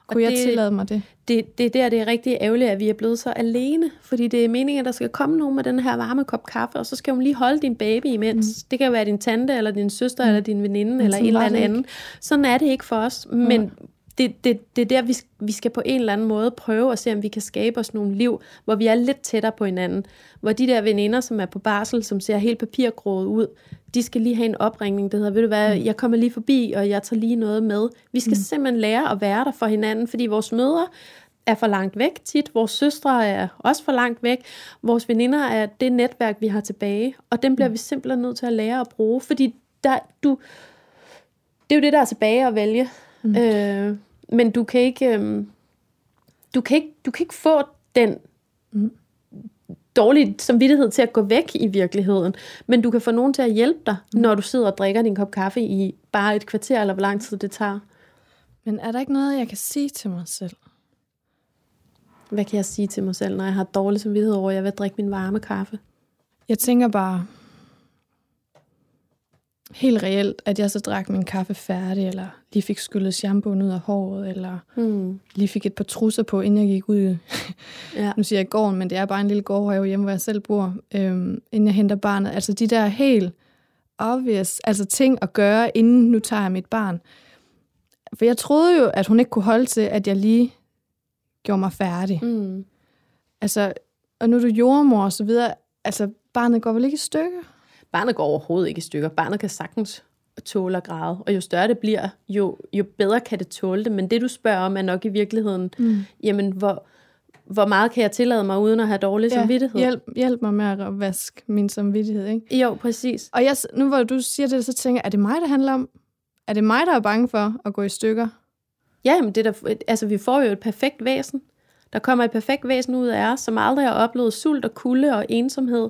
Kunne jeg tillade mig det? Det, det er der, det er rigtig ærgerligt, at vi er blevet så alene, fordi det er meningen, at der skal komme nogen med den her varme kop kaffe, og så skal hun lige holde din baby imens. Mm. Det kan være din tante, eller din søster, mm. eller din veninde, men eller en eller anden anden. Sådan er det ikke for os, men mm. det, det, det er der, vi, vi skal på en eller anden måde prøve at se, om vi kan skabe os nogle liv, hvor vi er lidt tættere på hinanden. Hvor de der veninder, som er på barsel, som ser helt papirgrået ud, de skal lige have en opringning, det hedder, ved du hvad, jeg kommer lige forbi, og jeg tager lige noget med. Vi skal mm. simpelthen lære at være der for hinanden, fordi vores mødre er for langt væk tit, vores søstre er også for langt væk, vores veninder er det netværk, vi har tilbage, og dem bliver mm. vi simpelthen nødt til at lære at bruge, fordi der, du, det er jo det, der er tilbage at vælge. Mm. Øh, men du kan ikke, øh, du kan ikke, du kan ikke få den... Mm. dårlig samvittighed til at gå væk i virkeligheden, men du kan få nogen til at hjælpe dig, mm. når du sidder og drikker din kop kaffe i bare et kvarter, eller hvor lang tid det tager. Men er der ikke noget, jeg kan sige til mig selv? Hvad kan jeg sige til mig selv, når jeg har dårlig samvittighed over, at jeg vil drikke min varme kaffe? Jeg tænker bare helt reelt, at jeg så drak min kaffe færdig, eller lige fik skyllet shampooen ud af håret, eller mm. lige fik et par trusser på, inden jeg gik ud. Ja. Nu siger jeg gården, men det er bare en lille gårdhave hjemme, hvor jeg selv bor, øhm, inden jeg henter barnet. Altså de der helt obvious, altså ting at gøre, inden nu tager jeg mit barn. For jeg troede jo, at hun ikke kunne holde til, at jeg lige gjorde mig færdig. Mm. Altså, og nu er du jordemor og så videre, altså barnet går vel ikke i stykker? Barnet går overhovedet ikke i stykker. Barnet kan sagtens tåle og græde, og jo større det bliver, jo, jo bedre kan det tåle det. Men det, du spørger om, er nok i virkeligheden, mm. jamen, hvor, hvor meget kan jeg tillade mig, uden at have dårlig ja, samvittighed? Hjælp, hjælp mig med at vaske min samvittighed, ikke? Jo, præcis. Og jeg, nu hvor du siger det, så tænker jeg, er det mig, der handler om? Er det mig, der er bange for at gå i stykker? Ja, men det der, altså, vi får jo et perfekt væsen. Der kommer et perfekt væsen ud af os, som aldrig har oplevet sult og kulde og ensomhed.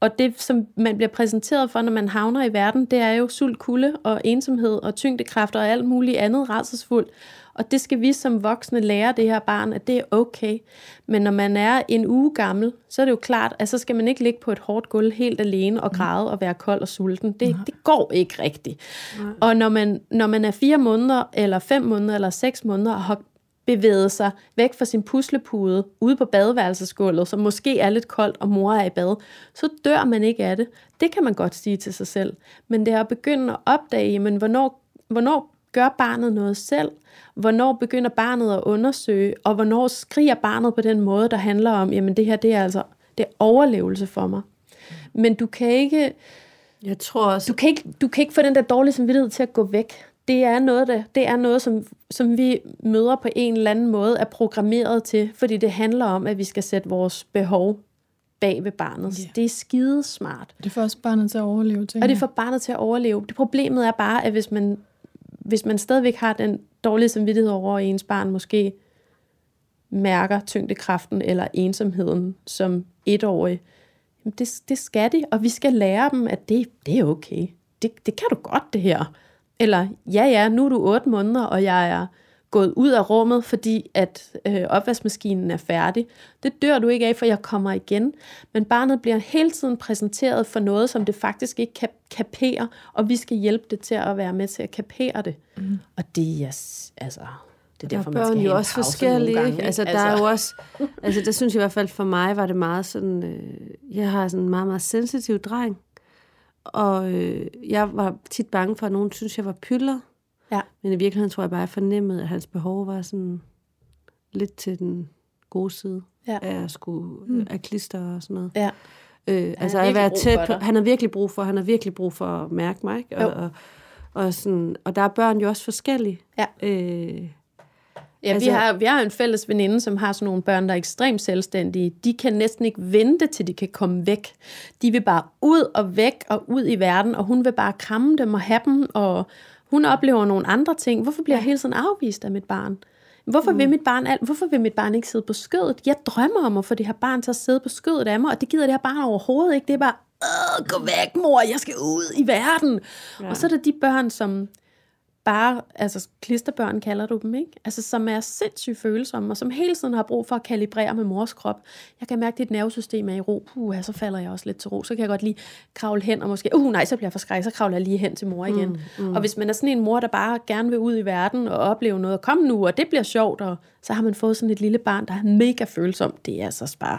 Og det, som man bliver præsenteret for, når man havner i verden, det er jo sult, kulde og ensomhed og tyngdekræfter og alt muligt andet rædselsfuldt. Og det skal vi som voksne lære det her barn, at det er okay. Men når man er en uge gammel, så er det jo klart, at så skal man ikke ligge på et hårdt gulv helt alene og græde og være kold og sulten. Det, det går ikke rigtigt. Nej. Og når man, når man er fire måneder, eller fem måneder, eller seks måneder og har bevæget sig væk fra sin puslepude ude på badeværelsesgulvet, som måske er lidt koldt, og mor er i bad, så dør man ikke af det. Det kan man godt sige til sig selv. Men det er at begynde at opdage, men hvornår, hvornår gør barnet noget selv? Hvornår begynder barnet at undersøge? Og hvornår skriger barnet på den måde, der handler om, jamen det her, det er altså det er overlevelse for mig. Men du kan ikke, jeg tror også, du kan ikke, du kan ikke få den der dårlige samvittighed til at gå væk. Det er noget, der, det er noget som, som vi møder på en eller anden måde, er programmeret til, fordi det handler om, at vi skal sætte vores behov bag ved barnet. Yeah. Det er skidesmart. Det får også barnet til at overleve. Og det får barnet til at overleve. Det problemet er bare, at hvis man, hvis man stadigvæk har den dårlige samvittighed over, at ens barn måske mærker tyngdekraften eller ensomheden som etårig, det, det skal de, og vi skal lære dem, at det, det er okay. Det, det kan du godt, det her. Eller, ja ja, nu er du otte måneder, og jeg er gået ud af rummet, fordi at øh, opvaskemaskinen er færdig. Det dør du ikke af, for jeg kommer igen. Men barnet bliver hele tiden præsenteret for noget, som det faktisk ikke kan kapere, og vi skal hjælpe det til at være med til at kapere det. Mm. Og det er, altså, det er derfor, man skal have en pause nogle gange. Altså, der er jo også, altså, der synes jeg i hvert fald for mig, var det meget sådan, øh, jeg har sådan en meget, meget sensitiv dreng. Og øh, jeg var tit bange for, at nogen synes, jeg var pylder. Ja. Men i virkeligheden tror jeg bare, jeg fornemmede, at hans behov var sådan lidt til den gode side. Ja. Af at skulle mm. af klister og sådan noget. Ja. Øh, altså at være tæt på, han har virkelig brug for, han har virkelig brug for at mærke mig. Ikke? Og, og, og, sådan, og der er børn jo også forskellige. Ja. Øh, Ja, altså, vi, har, vi har en fælles veninde, som har sådan nogle børn, der er ekstremt selvstændige. De kan næsten ikke vente, til de kan komme væk. De vil bare ud og væk og ud i verden, og hun vil bare kramme dem og have dem, og hun oplever nogle andre ting. Hvorfor bliver jeg hele tiden afvist af mit barn? Hvorfor vil mit barn, hvorfor vil mit barn ikke sidde på skødet? Jeg drømmer om at få det her barn til at sidde på skødet af mig, og det gider det her barn overhovedet ikke. Det er bare, åh, gå væk, mor, jeg skal ud i verden. Ja. Og så er der de børn, som... bare, altså klisterbørn kalder du dem, ikke? Altså, som er sindssygt følsomme, og som hele tiden har brug for at kalibrere med mors krop. Jeg kan mærke, at dit nervesystem er i ro. Uh, så falder jeg også lidt til ro. Så kan jeg godt lige kravle hen, og måske, uh, nej, så bliver jeg for skræk, så kravler jeg lige hen til mor igen. Mm, mm. Og hvis man er sådan en mor, der bare gerne vil ud i verden og opleve noget, og kom nu, og det bliver sjovt, og så har man fået sådan et lille barn, der er mega følsom. Det er altså bare...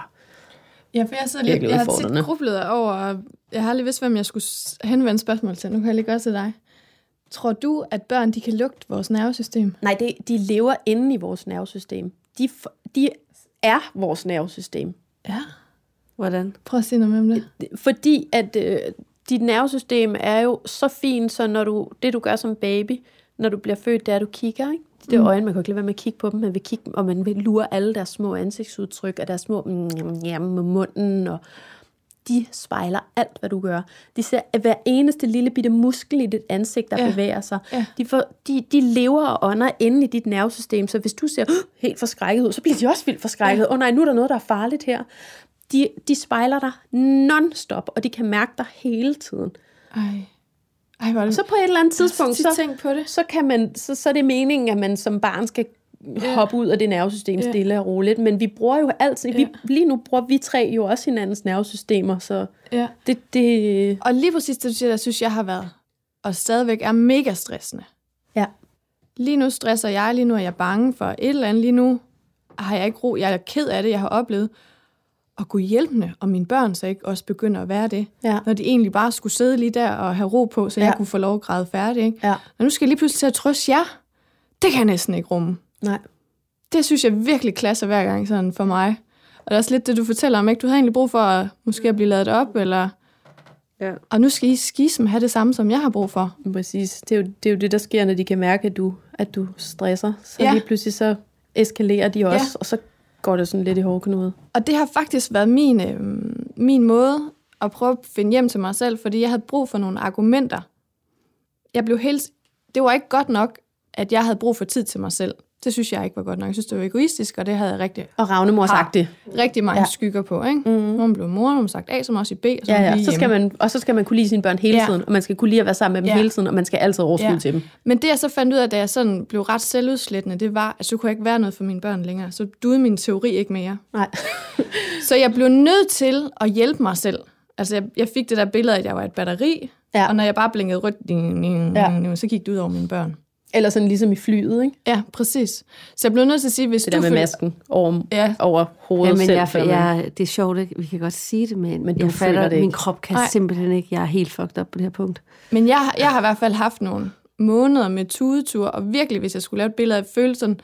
Ja, for jeg, så lige, jeg har tit grublet over, jeg har lige vidst, hvem jeg skulle henvende spørgsmål til. Nu kan jeg lige gøre til dig. Tror du, at børn de kan lugte vores nervesystem? Nej, det, de lever inde i vores nervesystem. De, de er vores nervesystem. Ja? Hvordan? Prøv at sige noget om det. Fordi at øh, dit nervesystem er jo så fint, så når du, det du gør som baby, når du bliver født, det er, at du kigger, ikke? Det er øjne, man kan ikke lade være med at kigge på dem, man vil kigge, og man vil lure alle deres små ansigtsudtryk, og deres små mm, med munden, og... De spejler alt, hvad du gør. De ser hver eneste lille bitte muskel i dit ansigt, der ja. bevæger sig. Ja. De, får, de, de lever og ånder inde i dit nervesystem, så hvis du ser helt forskrækket ud, så bliver de også vildt forskrækket. Åh ja. oh, nej, nu er der noget, der er farligt her. De, de spejler dig non-stop, og de kan mærke dig hele tiden. Ej. Ej, hvor er det... Så på et eller andet tidspunkt, så, så, på det. så, kan man, så, så er det meningen, at man som barn skal... Yeah. hoppe ud af det nervesystem stille yeah. og roligt, men vi bruger jo altid, yeah. vi, lige nu bruger vi tre jo også hinandens nervesystemer, så yeah. det, det... Og lige præcis det, du siger, der synes jeg har været, og stadigvæk er mega stressende. Ja. Lige nu stresser jeg, lige nu er jeg bange for et eller andet, lige nu har jeg ikke ro, jeg er ked af det, jeg har oplevet, at kunne hjælpe mig, og mine børn så ikke også begynder at være det. Ja. Når de egentlig bare skulle sidde lige der og have ro på, så jeg ja. kunne få lov at græde færdig. Ikke? Ja. Og nu skal jeg lige pludselig til at trøste jer. Det kan jeg næsten ikke rumme. Nej. Det synes jeg virkelig klasser hver gang sådan for mig. Og det er også lidt det, du fortæller om, ikke? Du havde egentlig brug for at måske at blive ladet op, eller... Ja. Og nu skal I skisme have det samme, som jeg har brug for. Præcis. Det er jo det, er jo det der sker, når de kan mærke, at du, at du stresser. Så ja. lige pludselig så eskalerer de også, ja. og så går det sådan lidt i hårdknude. Og det har faktisk været min, øh, min måde at prøve at finde hjem til mig selv, fordi jeg havde brug for nogle argumenter. Jeg blev helt... Det var ikke godt nok, at jeg havde brug for tid til mig selv. Det synes jeg ikke var godt nok. Jeg synes, det var egoistisk, og det havde jeg rigtig... Og Ravnemor-agtigt. Rigtig mange ja. skygger på, ikke? Mm-hmm. Hun blev mor, hun sagt A, som også i B, og så ja, ja. Så skal man, og så skal man kunne lide sine børn hele ja. tiden, og man skal kunne lide at være sammen med dem ja. hele tiden, og man skal altid overskud ja. til dem. Men det, jeg så fandt ud af, da jeg sådan blev ret selvudslættende, det var, at så kunne jeg ikke være noget for mine børn længere. Så duede min teori ikke mere. Nej. Så jeg blev nødt til at hjælpe mig selv. Altså, jeg, jeg fik det der billede, at jeg var et batteri, ja. og når jeg bare blinkede rødt, så gik det ud over mine børn. Eller sådan ligesom i flyet, ikke? Ja, præcis. Så jeg blev nødt til at sige, hvis det du... Det der med føler... masken over, ja. over hovedet ja, selv. Jeg, jeg, jeg, det er sjovt, ikke? Vi kan godt sige det, men, men jeg fatter, at min krop kan Ej. simpelthen ikke. Jeg er helt fucked op på det her punkt. Men jeg, jeg har i hvert fald haft nogle måneder med tudetur, og virkelig, hvis jeg skulle lave et billede af følelsen,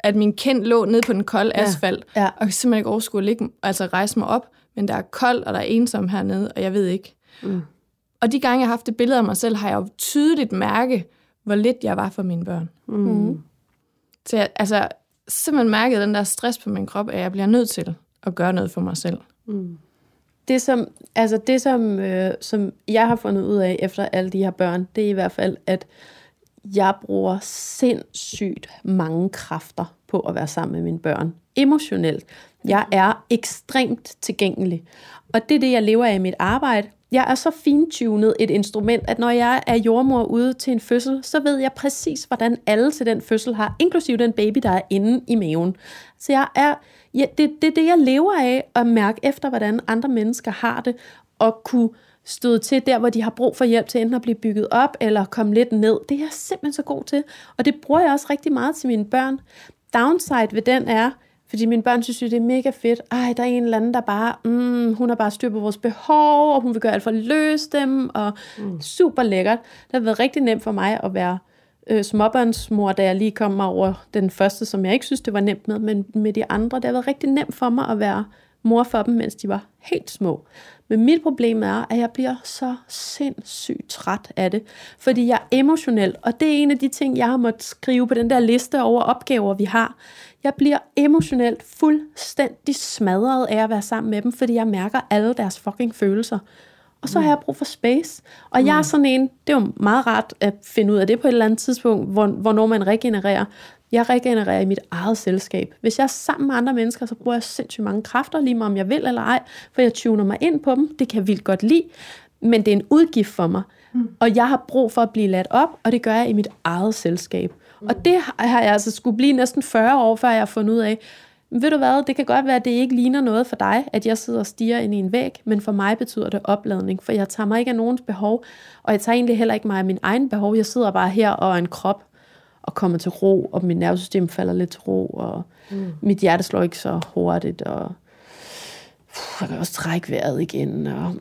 at min kind lå nede på den kolde ja. asfalt, ja. og simpelthen ikke overskue at ligge, altså rejse mig op, men der er koldt, og der er ensom hernede, og jeg ved ikke. Mm. Og de gange, jeg har haft det billede af mig selv, har jeg jo tydeligt mærke, hvor lidt jeg var for mine børn. Mm. Så jeg altså, simpelthen mærkede den der stress på min krop, at jeg bliver nødt til at gøre noget for mig selv. Mm. Det som, altså det, som, øh, som jeg har fundet ud af efter alle de her børn, det er i hvert fald, at jeg bruger sindssygt mange kræfter på at være sammen med mine børn. Emotionelt. Jeg er ekstremt tilgængelig. Og det er det, jeg lever af i mit arbejde. Jeg er så fintunet et instrument, at når jeg er jordmor ude til en fødsel, så ved jeg præcis, hvordan alle til den fødsel har, inklusive den baby, der er inde i maven. Så jeg er, ja, det, det er det, jeg lever af, at mærke efter, hvordan andre mennesker har det, og kunne støde til der, hvor de har brug for hjælp til enten at blive bygget op, eller komme lidt ned. Det er jeg simpelthen så god til, og det bruger jeg også rigtig meget til mine børn. Downside ved den er... Fordi mine børn synes jo, det er mega fedt. Ej, der er en eller anden, der bare, mm, hun har bare styr på vores behov, og hun vil gøre alt for at løse dem, og mm. super lækkert. Det har været rigtig nemt for mig at være øh, småbørnsmor, da jeg lige kom over den første, som jeg ikke synes, det var nemt med, men med de andre, det har været rigtig nemt for mig at være mor for dem, mens de var helt små. Men mit problem er, at jeg bliver så sindssygt træt af det, fordi jeg er emotionel, og det er en af de ting, jeg har måttet skrive på den der liste over opgaver, vi har. Jeg bliver emotionelt fuldstændig smadret af at være sammen med dem, fordi jeg mærker alle deres fucking følelser. Og så har jeg brug for space. Og mm. jeg er sådan en, det er jo meget rart at finde ud af det på et eller andet tidspunkt, hvor, hvornår man regenererer. Jeg regenererer i mit eget selskab. Hvis jeg er sammen med andre mennesker, så bruger jeg sindssygt mange kræfter, lige meget om jeg vil eller ej, for jeg tuner mig ind på dem. Det kan jeg vildt godt lide, men det er en udgift for mig. Mm. Og jeg har brug for at blive ladt op, og det gør jeg i mit eget selskab. Mm. Og det har jeg altså skulle blive næsten fyrre år, før jeg har fundet ud af, ved du hvad, det kan godt være, at det ikke ligner noget for dig, at jeg sidder og stiger ind i en væg, men for mig betyder det opladning, for jeg tager mig ikke af nogens behov, og jeg tager egentlig heller ikke mig af min egen behov. Jeg sidder bare her og er en krop, og kommer til ro, og mit nervesystem falder lidt til ro, og mm. mit hjerte slår ikke så hurtigt, og jeg kan også trække vejret igen, og,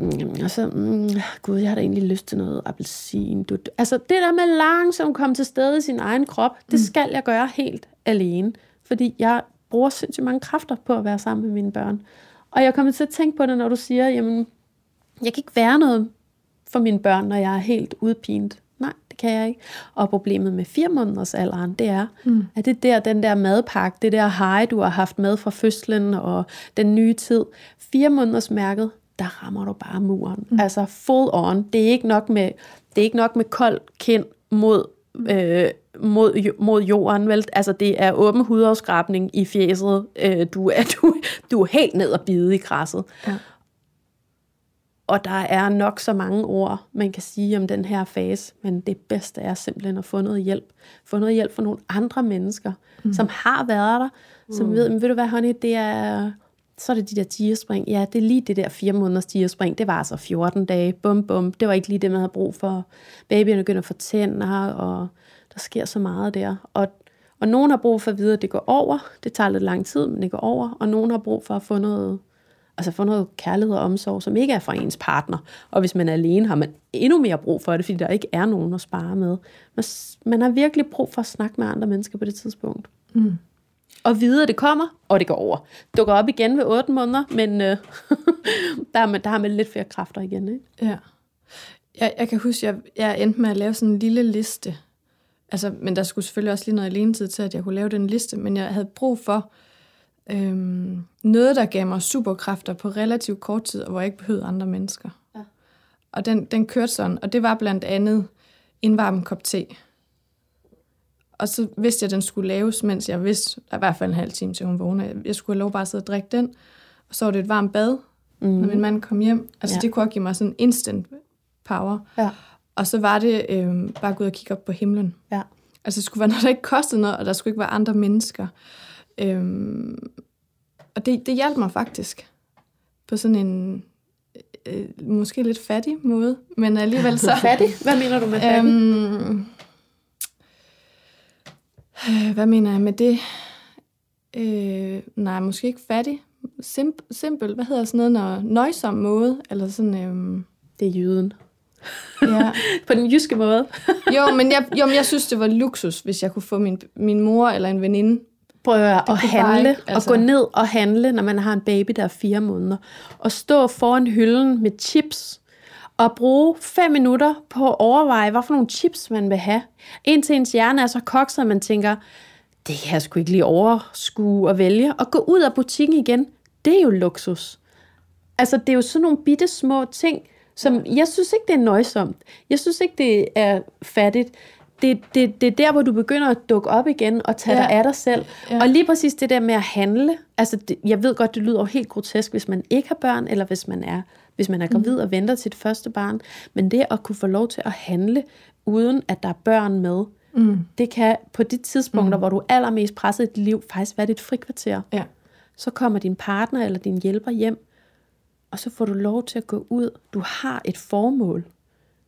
og så, mm, gud, jeg har da egentlig lyst til noget appelsin. Du, du. Altså, det der med langsomt at komme til stede i sin egen krop, det mm. skal jeg gøre helt alene, fordi jeg bruger sindssygt mange kræfter på at være sammen med mine børn. Og jeg kommer til at tænke på det, når du siger, jamen, jeg kan ikke være noget for mine børn, når jeg er helt udpint. Nej, det kan jeg ikke. Og problemet med fire måneders alderen, det er, mm. at det der, den der madpakke, det der hej, du har haft med fra fødslen og den nye tid, fire måneders mærket, der rammer du bare muren. Mm. Altså full on. Det er ikke nok med, det er ikke nok med kold kind mod, øh, mod, mod jorden, vel? Altså det er åben hudafskrabning i fjeset. Øh, du, er, du, du er helt ned og bide i græsset. Ja. Og der er nok så mange ord, man kan sige om den her fase, men det bedste er simpelthen at få noget hjælp. Få noget hjælp fra nogle andre mennesker, mm. som har været der, som mm. ved, men ved du hvad, honey, det er, så er det de der tigerspring. Ja, det er lige det der fire måneders tigerspring. Det var altså fjorten dage. Bum, bum. Det var ikke lige det, man havde brug for. Babyen begynder at få tænder, og der sker så meget der. Og, og nogen har brug for at vide, at det går over. Det tager lidt lang tid, men det går over. Og nogen har brug for at få noget Altså få noget kærlighed og omsorg, som ikke er fra ens partner. Og hvis man er alene, har man endnu mere brug for det, fordi der ikke er nogen at spare med. Men man har virkelig brug for at snakke med andre mennesker på det tidspunkt. Mm. Og vide, at det kommer, og det går over. Dukker op igen ved otte måneder, men øh, der, er man, der har man lidt flere kræfter igen. Ikke? Ja. Jeg, jeg kan huske, at jeg, jeg endte med at lave sådan en lille liste. Altså, men der skulle selvfølgelig også lige noget alenetid til, at jeg kunne lave den liste, men jeg havde brug for øhm, noget, der gav mig superkræfter på relativt kort tid, og hvor jeg ikke behøvede andre mennesker. Ja. Og den, den kørte sådan, og det var blandt andet en varm kop te. Og så vidste jeg, at den skulle laves, mens jeg vidste, i hvert fald en halv time til hun vågnede. Jeg skulle have lov bare at sidde og drikke den, og så var det et varmt bad, mm. når min mand kom hjem. Altså, ja. Det kunne også give mig sådan instant power. Ja. Og så var det øh, bare at gå ud og kigge op på himlen. Ja. Altså, det skulle være noget, der ikke kostede noget, og der skulle ikke være andre mennesker. Øhm, og det, det hjalp mig faktisk. På sådan en øh, måske lidt fattig måde, men alligevel så... Fattig? Hvad mener du med fattig? Øhm, øh, hvad mener jeg med det? Øh, nej, måske ikke fattig. Simp- simpel, hvad hedder sådan noget? Nøjsom måde, eller sådan... Øh, det er jyden. Ja. På den jyske måde. jo, men jeg, jo, men jeg synes, det var luksus, hvis jeg kunne få min, min mor eller en veninde. Prøv at, at handle, ikke, altså. Og gå ned og handle, når man har en baby, der er fire måneder. Og stå foran hylden med chips, og bruge fem minutter på at overveje, hvad for nogle chips man vil have. Indtil ens hjerne er så kokset, at man tænker, det kan jeg sgu ikke lige overskue og vælge. Og gå ud af butikken igen, det er jo luksus. Altså, det er jo sådan nogle bitte små ting, som, jeg synes ikke, det er nøjsomt. Jeg synes ikke, det er fattigt. Det, det, det er der, hvor du begynder at dukke op igen og tage ja. dig af dig selv. Ja. Og lige præcis det der med at handle. Altså, det, jeg ved godt, det lyder jo helt grotesk, hvis man ikke har børn, eller hvis man er, hvis man er gravid mm. og venter til sit første barn. Men det at kunne få lov til at handle, uden at der er børn med, mm. det kan på de tidspunkter, mm. hvor du er allermest presset i dit liv, faktisk være dit frikvarter. Ja. Så kommer din partner eller din hjælper hjem, og så får du lov til at gå ud. Du har et formål.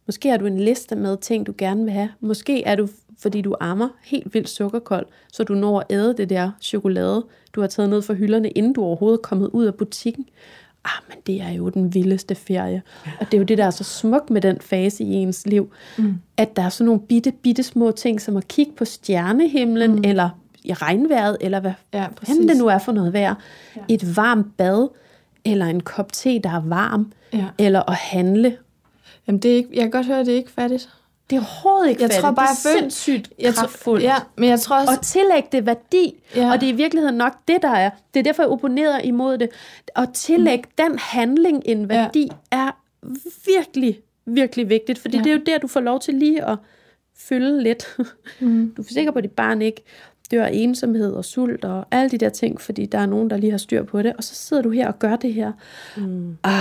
Måske har du en liste med ting, du gerne vil have. Måske er du, fordi du ammer, helt vildt sukkerkold, så du når at æde det der chokolade, du har taget ned fra hylderne, inden du overhovedet er kommet ud af butikken. Ah, men det er jo den vildeste ferie. Og det er jo det, der er så smukt med den fase i ens liv, mm. at der er sådan nogle bitte, bitte små ting, som at kigge på stjernehimlen, mm. eller i regnvejret, eller hvad ja, fanden det nu er for noget vejr. Ja. Et varmt bad, eller en kop te, der er varm, ja. Eller at handle. Jamen, det er ikke, jeg kan godt høre, at det er ikke fattigt. Det er overhovedet ikke jeg fattigt. Tror bare, det er jeg sindssygt jeg kraftfuldt. Tro, ja, men jeg tror også... Og tillæg det værdi, ja. Og det er i virkeligheden nok det, der er. Det er derfor, jeg opponerer imod det. Og tillæg mm. den handling en værdi, ja. Er virkelig, virkelig vigtigt, fordi ja. Det er jo der, du får lov til lige at fylde lidt. Mm. Du er sikker på, at dit barn ikke dør ensomhed og sult og alle de der ting, fordi der er nogen, der lige har styr på det, og så sidder du her og gør det her. Mm. Ah,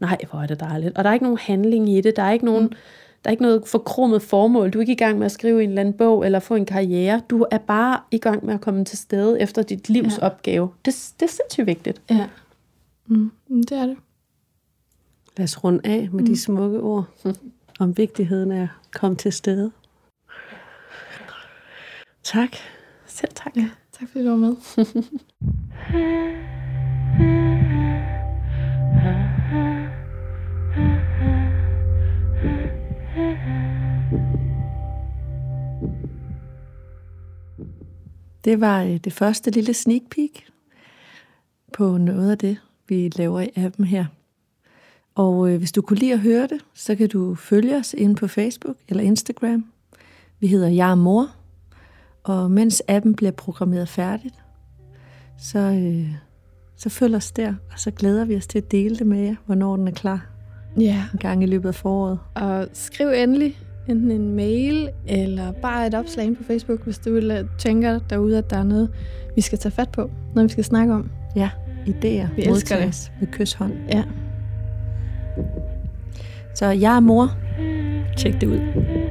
nej, hvor er det dejligt. Og der er ikke nogen handling i det, der er ikke nogen, mm. der er ikke noget forkrummet formål. Du er ikke i gang med at skrive en eller anden bog eller få en karriere. Du er bare i gang med at komme til stede efter dit livs ja. Opgave. Det, det er sindssygt vigtigt. Ja, mm. det er det. Lad os runde af med mm. de smukke ord mm. om vigtigheden af at komme til stede. Tak. Selv tak. Ja, tak fordi du var med. Det var det første lille sneak peek på noget af det, vi laver i appen her. Og hvis du kunne lide at høre det, så kan du følge os inde på Facebook eller Instagram. Vi hedder Jeg er mor. Og mens appen bliver programmeret færdigt, så, øh, så følg os der, og så glæder vi os til at dele det med jer, hvornår den er klar. Ja. En gang i løbet af foråret. Og skriv endelig enten en mail, eller bare et opslag ind på Facebook, hvis du tænker derude, at der er noget, vi skal tage fat på. Noget, vi skal snakke om. Ja, idéer. Vi elsker det. Med kyshånd. Ja. Så jeg er mor. Tjek det ud.